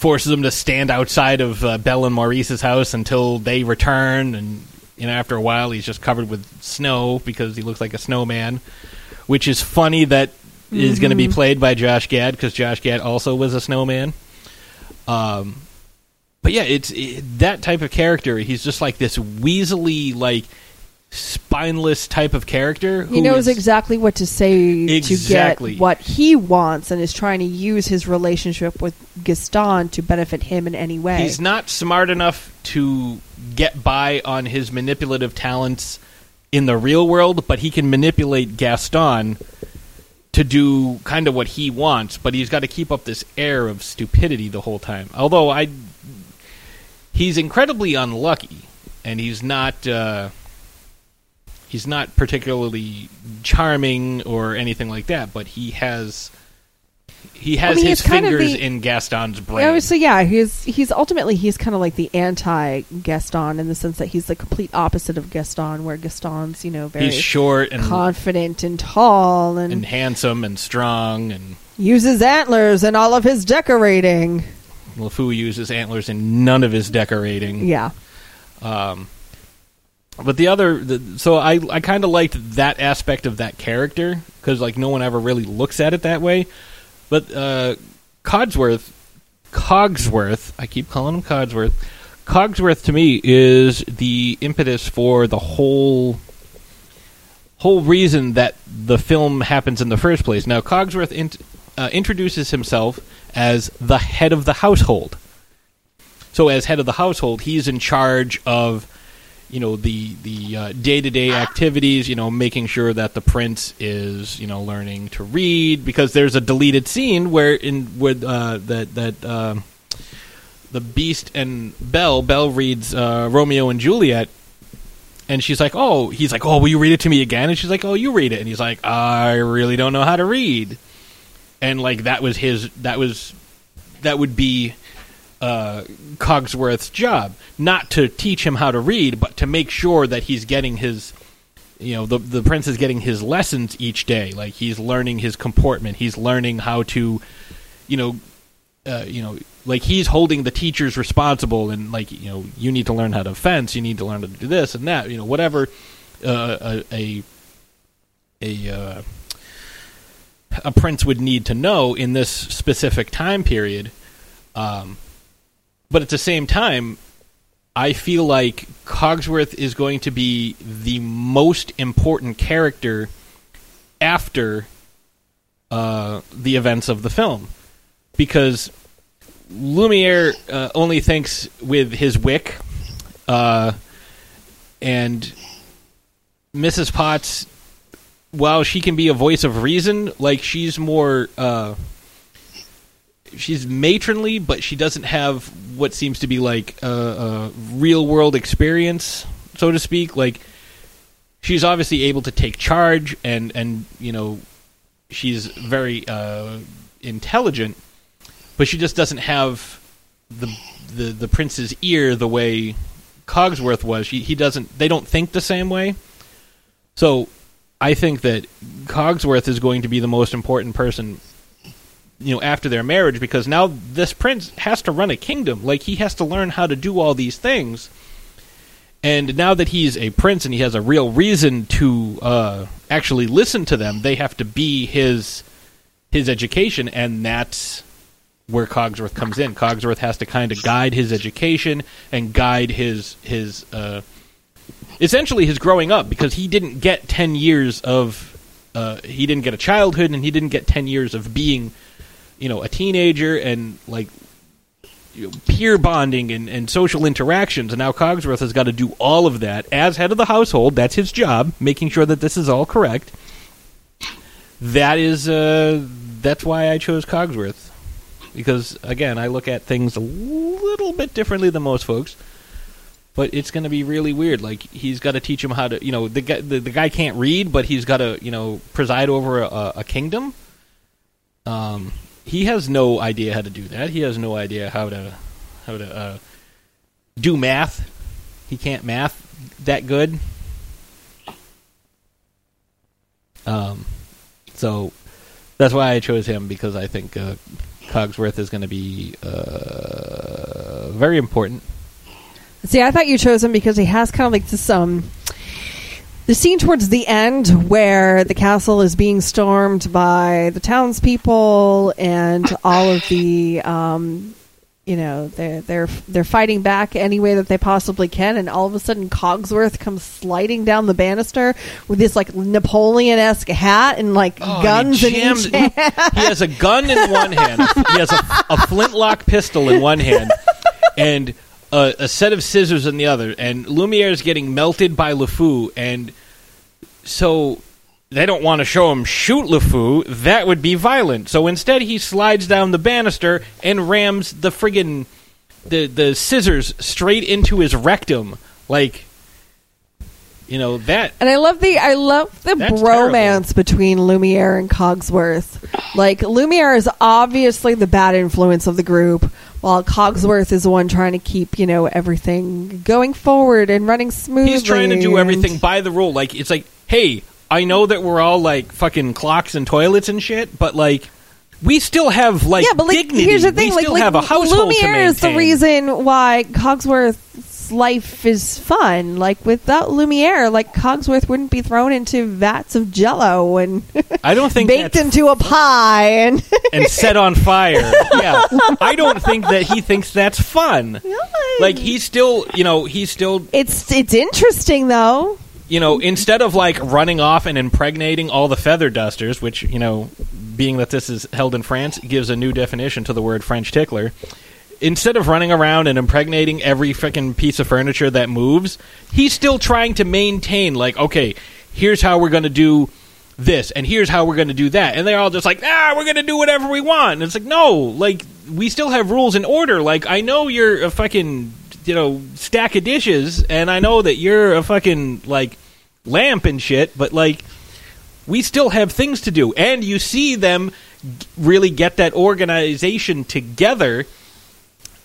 forces him to stand outside of Belle and Maurice's house until they return, and, you know, after a while he's just covered with snow because he looks like a snowman, which is funny that is going to be played by Josh Gad, because Josh Gad also was a snowman. But yeah, it's that type of character. He's just like this weaselly, like, spineless type of character who knows exactly what to say to get what he wants, and is trying to use his relationship with Gaston to benefit him in any way. He's not smart enough to get by on his manipulative talents in the real world, but he can manipulate Gaston to do kind of what he wants, but he's got to keep up this air of stupidity the whole time. Although he's incredibly unlucky, and he's not particularly charming or anything like that, but he has his fingers in Gaston's brain. Yeah, so yeah, he's ultimately kind of like the anti-Gaston, in the sense that he's the complete opposite of Gaston, where Gaston's, you know, very short and confident and tall and handsome and strong, and uses antlers in all of his decorating. LeFou uses antlers in none of his decorating. Yeah. But I kind of liked that aspect of that character, because, like, no one ever really looks at it that way. But Cogsworth, I keep calling him Cogsworth. Cogsworth to me is the impetus for the whole reason that the film happens in the first place. Now, Cogsworth introduces himself as the head of the household. So, as head of the household, he's in charge of, you know, the day-to-day activities, you know, making sure that the prince is, you know, learning to read, because there's a deleted scene where the Beast and Belle reads Romeo and Juliet, and she's like, oh, he's like, oh, will you read it to me again? And she's like, oh, you read it. And he's like, I really don't know how to read. And, like, that would be Cogsworth's job, not to teach him how to read, but to make sure that he's getting his, you know, the prince is getting his lessons each day. Like, he's learning his comportment, he's learning how to, you know, like, he's holding the teachers responsible, and, like, you know, you need to learn how to fence, you need to learn how to do this and that, you know, whatever a prince would need to know in this specific time period. But at the same time, I feel like Cogsworth is going to be the most important character after the events of the film, because Lumière only thinks with his wick, and Mrs. Potts, while she can be a voice of reason, like, she's more... she's matronly, but she doesn't have what seems to be, like, a real world experience, so to speak. Like, she's obviously able to take charge, and you know, she's very intelligent, but she just doesn't have the prince's ear the way Cogsworth was. He doesn't. They don't think the same way. So I think that Cogsworth is going to be the most important person, you know, after their marriage, because now this prince has to run a kingdom. Like, he has to learn how to do all these things. And now that he's a prince and he has a real reason to actually listen to them, they have to be his education, and that's where Cogsworth comes in. Cogsworth has to kind of guide his education and guide his essentially his growing up, because he didn't get 10 years of he didn't get a childhood, and he didn't get 10 years of being, you know, a teenager and like, you know, peer bonding and social interactions. And now Cogsworth has got to do all of that as head of the household. That's his job, making sure that this is all correct. That is that's why I chose Cogsworth. Because, again, I look at things a little bit differently than most folks, but it's going to be really weird. Like, he's got to teach him how to, you know, the guy can't read, but he's got to, you know, preside over a kingdom. He has no idea how to do that. He has no idea how to do math. He can't math that good. So that's why I chose him, because I think Cogsworth is going to be very important. See, I thought you chose him because he has kind of like this the scene towards the end where the castle is being stormed by the townspeople, and all of the you know, they're fighting back any way that they possibly can, and all of a sudden Cogsworth comes sliding down the banister with this like Napoleon-esque hat and like guns in each hand. He has a gun in one hand. He has a flintlock pistol in one hand, and a set of scissors in the other, and Lumière is getting melted by LeFou, and so they don't want to show him shoot LeFou. That would be violent. So instead, he slides down the banister and rams the friggin' the scissors straight into his rectum, like, you know, that. And I love the bromance between Lumière and Cogsworth. Like, Lumière is obviously the bad influence of the group, while Cogsworth is the one trying to keep, you know, everything going forward and running smoothly. He's trying to do everything by the rule. Like, it's like, hey, I know that we're all, like, fucking clocks and toilets and shit, but, like, we still have, like, yeah, but, like, dignity. Here's the thing. We still have a household to maintain. Lumière is the reason why Cogsworth's life is fun. Like, without Lumière, like, Cogsworth wouldn't be thrown into vats of jello and I don't think baked into a pie and set on fire. Yeah. I don't think that he thinks that's fun. No. Like, he's still, you know, It's interesting, though. You know, instead of, like, running off and impregnating all the feather dusters, which, you know, being that this is held in France, gives a new definition to the word French tickler. Instead of running around and impregnating every freaking piece of furniture that moves, he's still trying to maintain, like, okay, here's how we're going to do this, and here's how we're going to do that. And they're all just like, we're going to do whatever we want. And it's like, no, like, we still have rules and order. Like, I know you're a fucking, you know, stack of dishes, and I know that you're a fucking, like, lamp and shit, but, like, we still have things to do. And you see them really get that organization together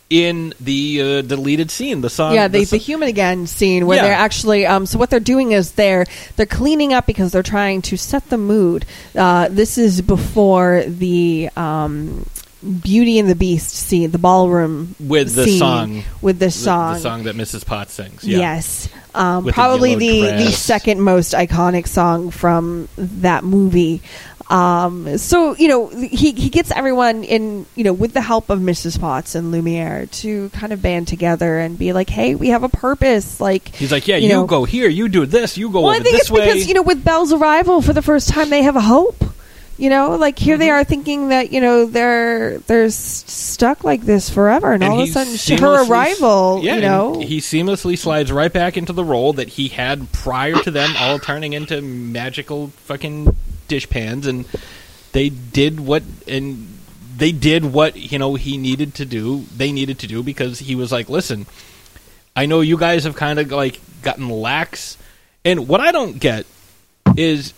in the deleted scene, the song. Yeah, the Human Again scene, where they're actually, so what they're doing is they're cleaning up because they're trying to set the mood. This is before the Beauty and the Beast scene, the ballroom with the scene, song. With the song. The song that Mrs. Potts sings. Yeah. Yes. Probably the second most iconic song from that movie. So, you know, he gets everyone in, you know, with the help of Mrs. Potts and Lumière to kind of band together and be like, hey, we have a purpose. Like, he's like, yeah, you go here, you do this, you go over this way. Well, I think it's because, you know, with Belle's arrival for the first time, they have a hope. You know, like, here they are thinking that, you know, they're stuck like this forever, and all of a sudden, her arrival, you know. He seamlessly slides right back into the role that he had prior to them all turning into magical fucking dishpans, and they did what, you know, they needed to do, because he was like, listen, I know you guys have kind of, like, gotten lax And what I don't get is,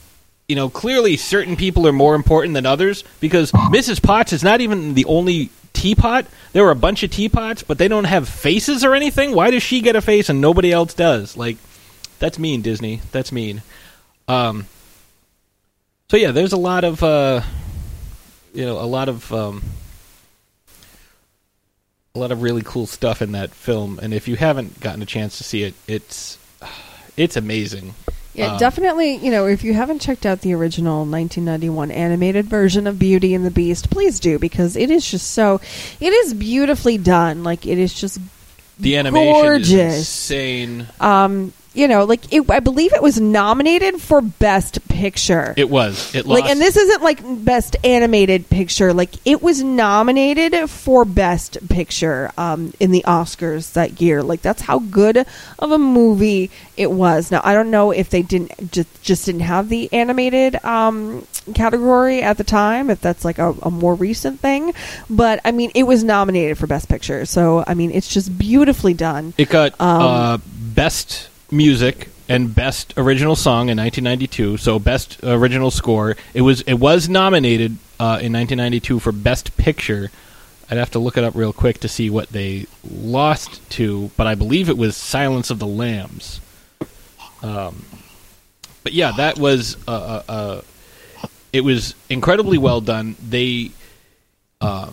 you know, clearly certain people are more important than others, because Mrs. Potts is not even the only teapot. There were a bunch of teapots, but they don't have faces or anything. Why does she get a face and nobody else does? Like, that's mean, Disney. That's mean. So yeah, there's a lot of, a lot of really cool stuff in that film. And if you haven't gotten a chance to see it, it's amazing. Yeah, definitely, you know, if you haven't checked out the original 1991 animated version of Beauty and the Beast, please do, because it is just so, it is beautifully done. Like, it is just the animation gorgeous. Is insane. You know, like, I believe it was nominated for Best Picture. It was. It lost. Like, and this isn't, like, Best Animated Picture. Like, it was nominated for Best Picture in the Oscars that year. Like, that's how good of a movie it was. Now, I don't know if they didn't have the animated category at the time, if that's, like, a more recent thing. But, I mean, it was nominated for Best Picture. So, I mean, it's just beautifully done. It got Best Music and Best Original Song in 1992, so Best Original Score. It was nominated in 1992 for Best Picture. I'd have to look it up real quick to see what they lost to, but I believe it was Silence of the Lambs. But yeah, that was it was incredibly well done. They, you know,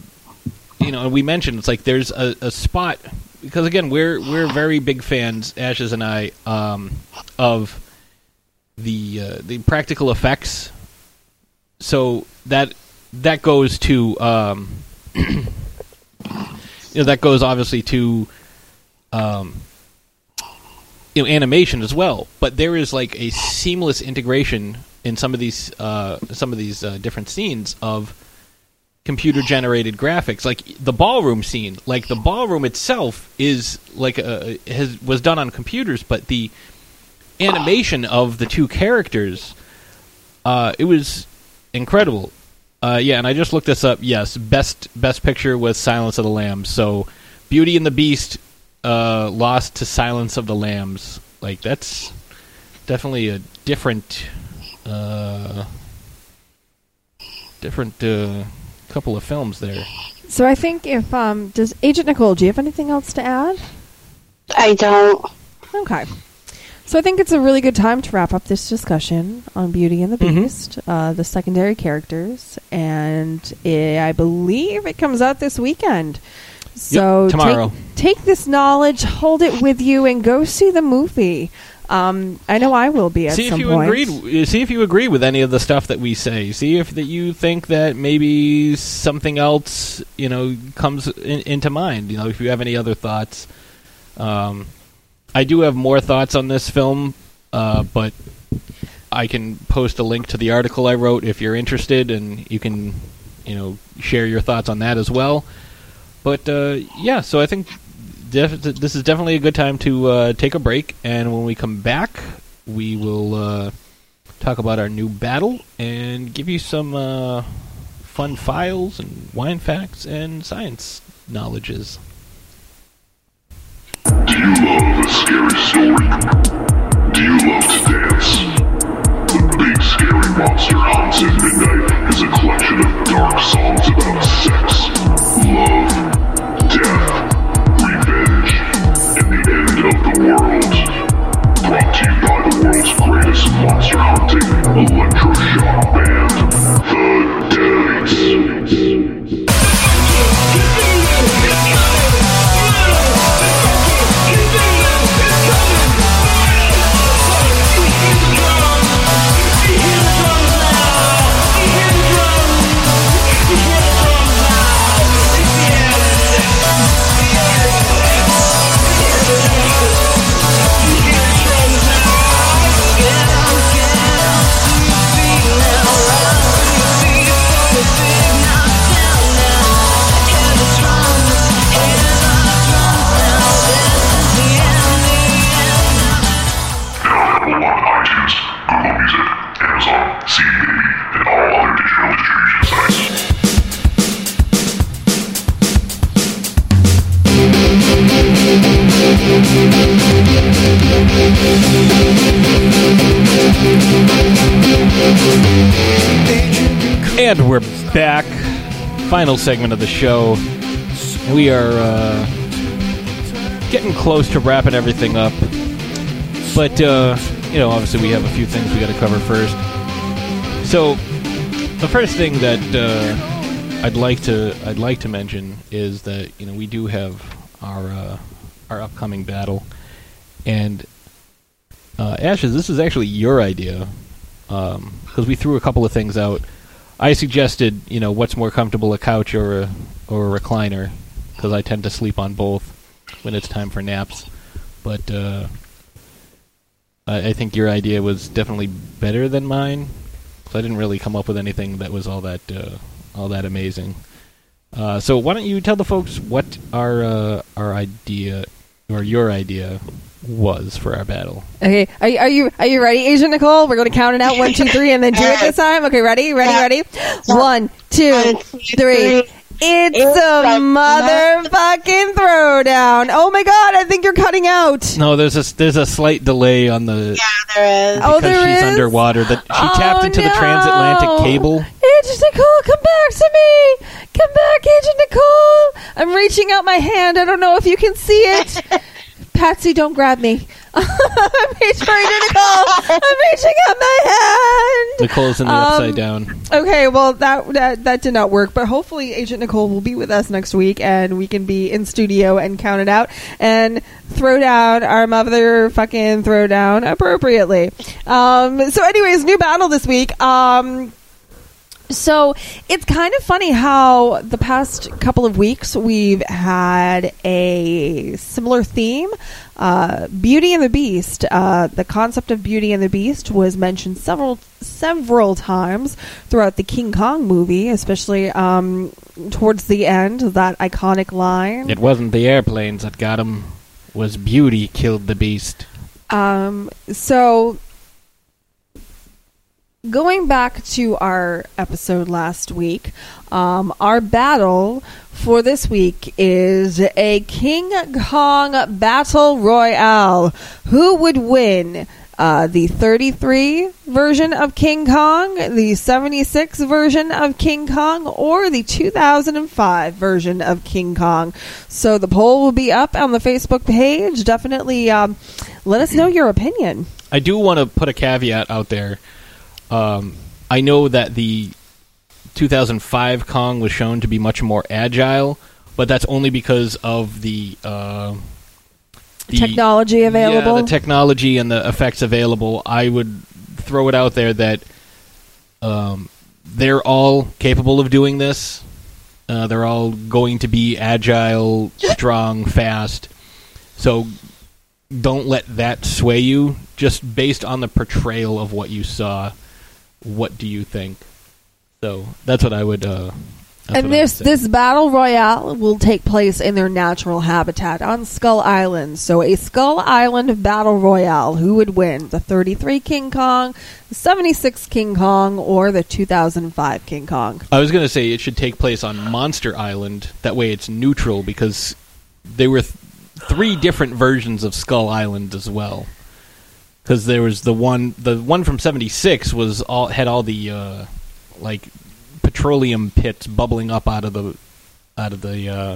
and we mentioned it's like there's a spot. Because, again, we're very big fans, Ashes and I, of the practical effects. So that goes to you know, that goes obviously to you know, animation as well. But there is like a seamless integration in some of these different scenes of computer-generated graphics, like the ballroom scene. Like the ballroom itself is like was done on computers, but the animation of the two characters, it was incredible. Yeah, and I just looked this up. Yes, best picture was Silence of the Lambs. So, Beauty and the Beast lost to Silence of the Lambs. Like, that's definitely a different couple of films there. So I think if does Agent Nicole, do you have anything else to add? I don't. Okay. So I think it's a really good time to wrap up this discussion on Beauty and the Beast, the secondary characters, and I believe it comes out this weekend. So tomorrow. Take this knowledge, hold it with you, and go see the movie. I know I will be at some point. See if you agree with any of the stuff that we say. See if that you think that maybe something else, you know, comes into mind. You know, if you have any other thoughts. I do have more thoughts on this film, but I can post a link to the article I wrote if you're interested, and you can, you know, share your thoughts on that as well. But, yeah, so I think this is definitely a good time to take a break, and when we come back, we will talk about our new battle and give you some fun files and wine facts and science knowledges. Do you love a scary story? Do you love to dance? The Big Scary Monster Haunts at Midnight is a collection of dark songs about sex, love, death, the end of the world. Brought to you by the world's greatest monster hunting electroshock band, The Dead Eats. And we're back. Final segment of the show. We are getting close to wrapping everything up. But, you know, obviously we have a few things we got to cover first. So, the first thing that I'd like to mention is that, you know, we do have our upcoming battle. And, Ashes, this is actually your idea. Because we threw a couple of things out. I suggested, you know, what's more comfortable, a couch or a recliner, because I tend to sleep on both when it's time for naps. But I think your idea was definitely better than mine, because I didn't really come up with anything that was all that amazing. So why don't you tell the folks what our idea or your idea was for our battle. Okay, are you ready, Agent Nicole? We're going to count it out, 1, 2, 3, and then do it this time. Okay, ready? 1, 2, 3. It's a motherfucking throwdown! Oh my god, I think you're cutting out. No, there's a slight delay on the. Yeah, there is. Because she's underwater. She tapped into the transatlantic cable. Agent Nicole, come back to me! Come back, Agent Nicole! I'm reaching out my hand. I don't know if you can see it. Patsy, don't grab me. I'm reaching for Nicole. I'm reaching out my hand. Nicole's in the upside down. Okay, well, that did not work. But hopefully Agent Nicole will be with us next week, and we can be in studio and count it out and throw down our motherfucking throwdown appropriately. So anyways, new battle this week. So it's kind of funny how the past couple of weeks we've had a similar theme. Beauty and the Beast. The concept of Beauty and the Beast was mentioned several times throughout the King Kong movie, especially towards the end, that iconic line. It wasn't the airplanes that got him. It was beauty killed the beast. So... going back to our episode last week, our battle for this week is a King Kong Battle Royale. Who would win? The 33 version of King Kong, the 76 version of King Kong, or the 2005 version of King Kong. So the poll will be up on the Facebook page. Definitely let us know your opinion. I do want to put a caveat out there. I know that the 2005 Kong was shown to be much more agile, but that's only because of the technology available. Yeah, the technology and the effects available. I would throw it out there that they're all capable of doing this. They're all going to be agile, strong, fast. So don't let that sway you. Just based on the portrayal of what you saw. What do you think? So that's what I would. And this battle royale will take place in their natural habitat on Skull Island. So a Skull Island battle royale. Who would win? The 33 King Kong, the 76 King Kong, or the 2005 King Kong? I was going to say it should take place on Monster Island. That way it's neutral, because there were three different versions of Skull Island as well. Because there was the one from 76 was had all the petroleum pits bubbling up out of the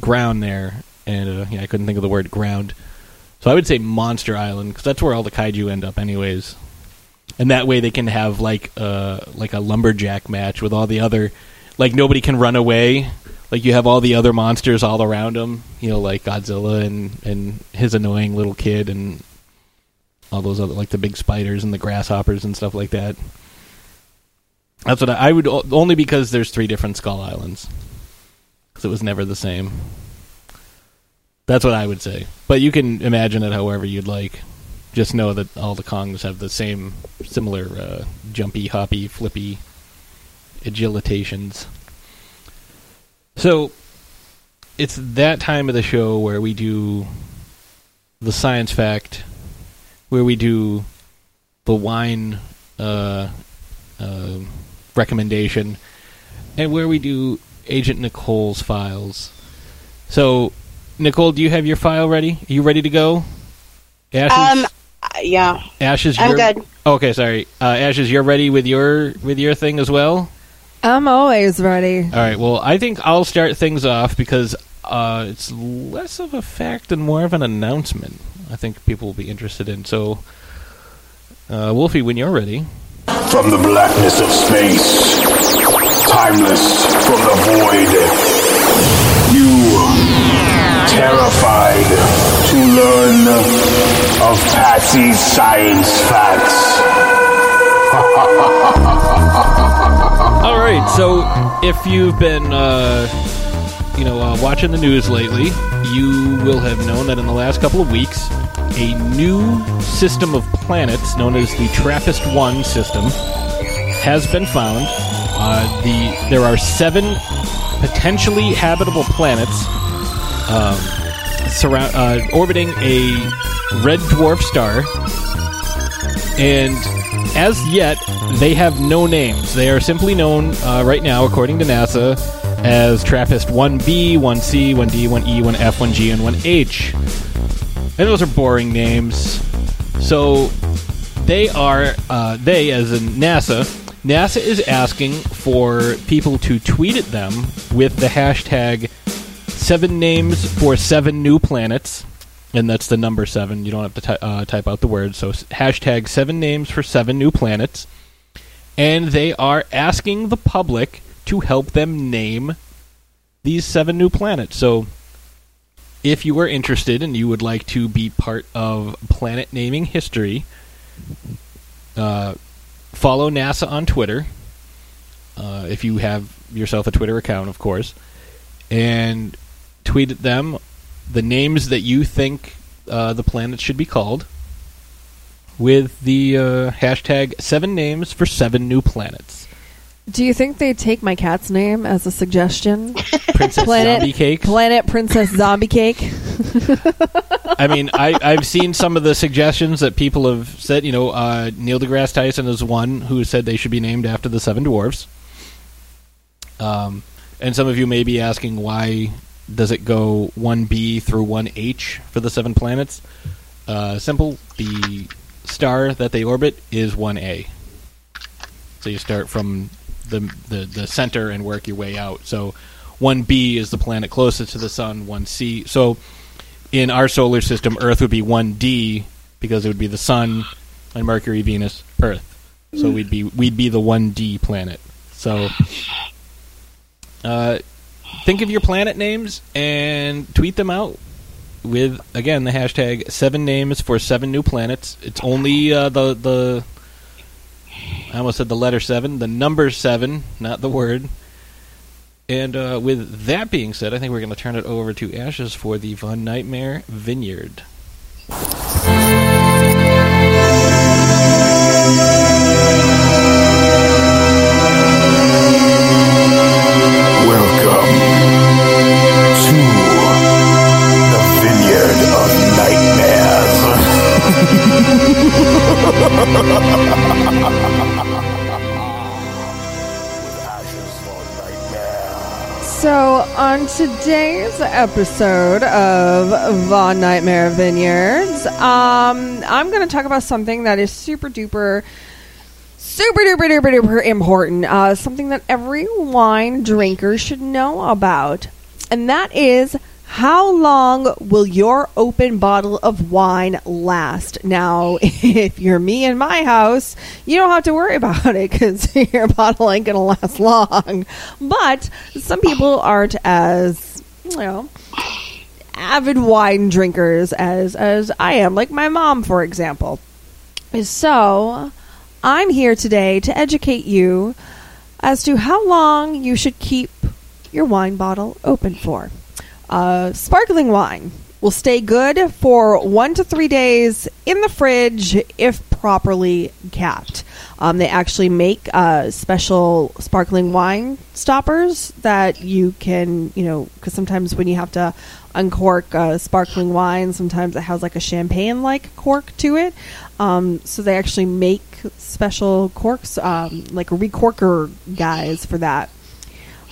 ground there, and I couldn't think of the word ground. So I would say Monster Island, because that's where all the kaiju end up, anyways. And that way they can have like a lumberjack match with all the other, like, nobody can run away. Like, you have all the other monsters all around him, you know, like Godzilla and his annoying little kid and all those other, like the big spiders and the grasshoppers and stuff like that. That's what I would, only because there's three different Skull Islands. Because it was never the same. That's what I would say. But you can imagine it however you'd like. Just know that all the Kongs have the same, similar jumpy, hoppy, flippy agilitations. So, it's that time of the show where we do the science fact, where we do the wine recommendation, and where we do Agent Nicole's files. So, Nicole, do you have your file ready? Are you ready to go? Ashes? yeah. Ashes, I'm good. Okay, sorry. Ashes, you're ready with your thing as well? I'm always ready. All right, well, I think I'll start things off because it's less of a fact and more of an announcement I think people will be interested in. So, Wolfie, when you're ready. From the blackness of space, timeless from the void, you, terrified to learn of Patsy's science facts. All right, so if you've been, watching the news lately, you will have known that in the last couple of weeks, a new system of planets known as the TRAPPIST-1 system has been found. There are 7 potentially habitable planets orbiting a red dwarf star, and as yet, they have no names. They are simply known right now, according to NASA, as TRAPPIST 1B, 1C, 1D, 1E, 1F, 1G, and 1H. And those are boring names. So they are, they as in NASA is asking for people to tweet at them with the hashtag 7 names for 7 new planets. And that's the number 7. You don't have to type out the words. So hashtag 7 names for 7 new planets. And they are asking the public to help them name these 7 new planets. So if you are interested and you would like to be part of planet naming history, follow NASA on Twitter. If you have yourself a Twitter account, of course. And tweet at them the names that you think the planet should be called with the hashtag 7 names for 7 new planets. Do you think they take my cat's name as a suggestion? Princess Zombie Cake? Planet Princess Zombie Cake? I mean, I've seen some of the suggestions that people have said. You know, Neil deGrasse Tyson is one who said they should be named after the 7 dwarves. And some of you may be asking why does it go 1B through 1H for the 7 planets? Simple. The star that they orbit is 1A. So you start from the center and work your way out. So 1B is the planet closest to the sun, 1C. So in our solar system, Earth would be 1D because it would be the sun and Mercury, Venus, Earth. So we'd be the 1D planet. So think of your planet names and tweet them out with, again, the hashtag 7 names for 7 new planets. It's only the I almost said the letter 7, the number 7, not the word. And with that being said, I think we're going to turn it over to Ashes for the Von Nightmare Vineyard. So on today's episode of Von Nightmare Vineyards, I'm going to talk about something that is super duper important. Something that every wine drinker should know about. And that is, how long will your open bottle of wine last? Now, if you're me in my house, you don't have to worry about it because your bottle ain't going to last long. But some people aren't as, avid wine drinkers as I am. Like my mom, for example. So, I'm here today to educate you as to how long you should keep your wine bottle open for. Sparkling wine will stay good for 1 to 3 days in the fridge if properly capped. They actually make special sparkling wine stoppers that you can, because sometimes when you have to uncork sparkling wine, sometimes it has like a champagne-like cork to it. So they actually make special corks, like recorker guys for that.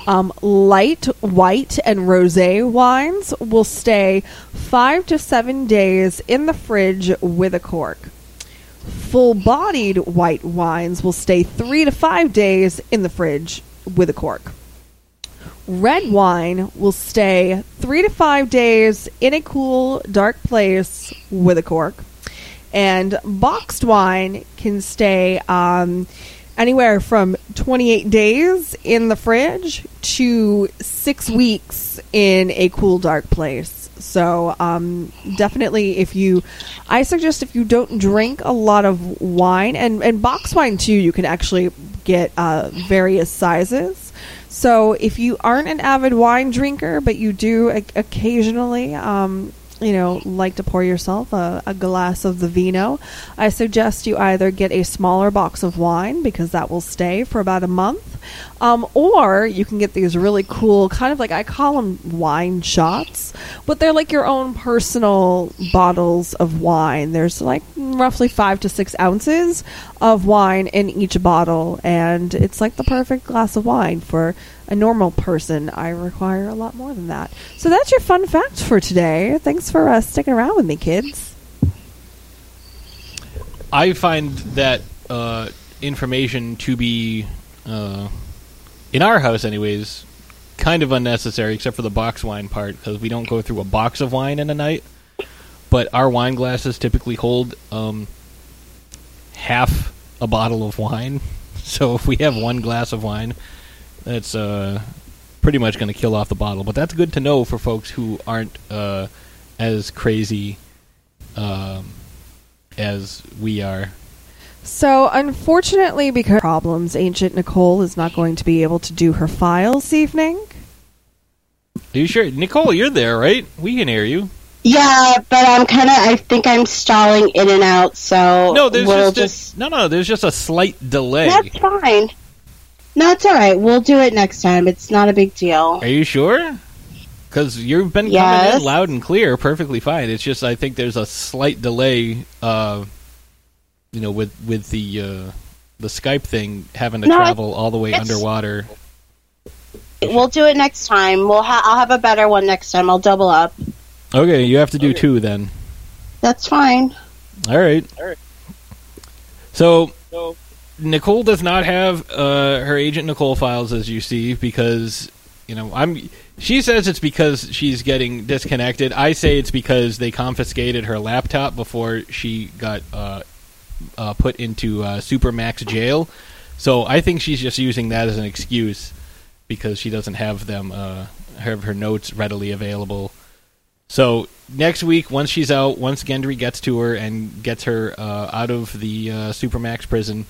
Light white and rosé wines will stay 5 to 7 days in the fridge with a cork. Full-bodied white wines will stay 3 to 5 days in the fridge with a cork. Red wine will stay 3 to 5 days in a cool, dark place with a cork. And boxed wine can stay anywhere from 28 days in the fridge to 6 weeks in a cool, dark place. So definitely I suggest if you don't drink a lot of wine, and box wine too, you can actually get various sizes. So if you aren't an avid wine drinker, but you do occasionally, like to pour yourself a glass of the vino, I suggest you either get a smaller box of wine, because that will stay for about a month, or you can get these really cool, kind of like, I call them wine shots, but they're like your own personal bottles of wine. There's like roughly 5 to 6 ounces of wine in each bottle, and it's like the perfect glass of wine for a normal person. I require a lot more than that. So that's your fun fact for today. Thanks for sticking around with me, kids. I find that information to be, in our house anyways, kind of unnecessary, except for the box wine part, because we don't go through a box of wine in a night. But our wine glasses typically hold half a bottle of wine. So if we have one glass of wine, that's pretty much going to kill off the bottle. But that's good to know for folks who aren't as crazy as we are. So, unfortunately, because problems, Ancient Nicole is not going to be able to do her file this evening. Are you sure? Nicole, you're there, right? We can hear you. Yeah, but I'm I think I'm stalling in and out, so... No, there's there's just a slight delay. That's fine. No, it's all right. We'll do it next time. It's not a big deal. Are you sure? Because you've been coming in loud and clear, perfectly fine. It's just I think there's a slight delay, with the Skype thing having to travel all the way underwater. We'll do it next time. I'll have a better one next time. I'll double up. Okay, you have to do two then. That's fine. All right. So Nicole does not have her Agent Nicole files, as you see, because she says it's because she's getting disconnected. I say it's because they confiscated her laptop before she got put into Supermax jail. So I think she's just using that as an excuse because she doesn't have them her notes readily available. So next week, once Gendry gets to her and gets her out of the Supermax prison,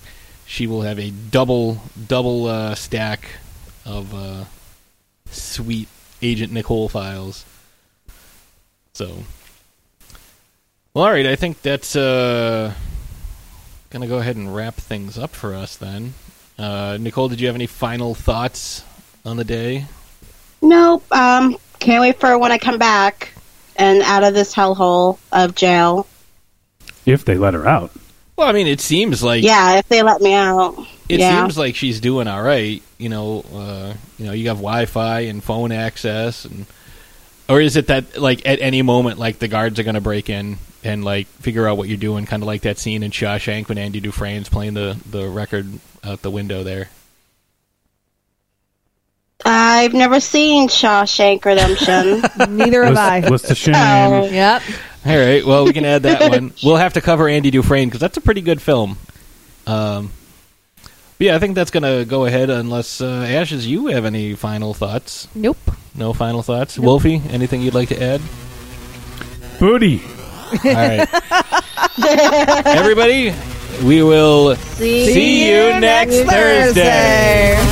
she will have a double stack of sweet Agent Nicole files. So, well, all right. I think that's gonna go ahead and wrap things up for us then. Nicole, did you have any final thoughts on the day? Nope. Can't wait for when I come back and out of this hellhole of jail. If they let her out. Well, I mean, it seems like... Yeah, if they let me out. It seems like she's doing all right. You have Wi-Fi and phone access. Or is it that, like, at any moment, like, the guards are going to break in and, like, figure out what you're doing, kind of like that scene in Shawshank when Andy Dufresne's playing the record out the window there? I've never seen Shawshank Redemption. Neither have I. What's the shame? Oh. Yep. All right, well, we can add that one. We'll have to cover Andy Dufresne, because that's a pretty good film. But yeah, I think that's going to go ahead, unless, Ashes, you have any final thoughts? Nope. No final thoughts? Nope. Wolfie, anything you'd like to add? Booty! All right. Everybody, we will see you next Thursday!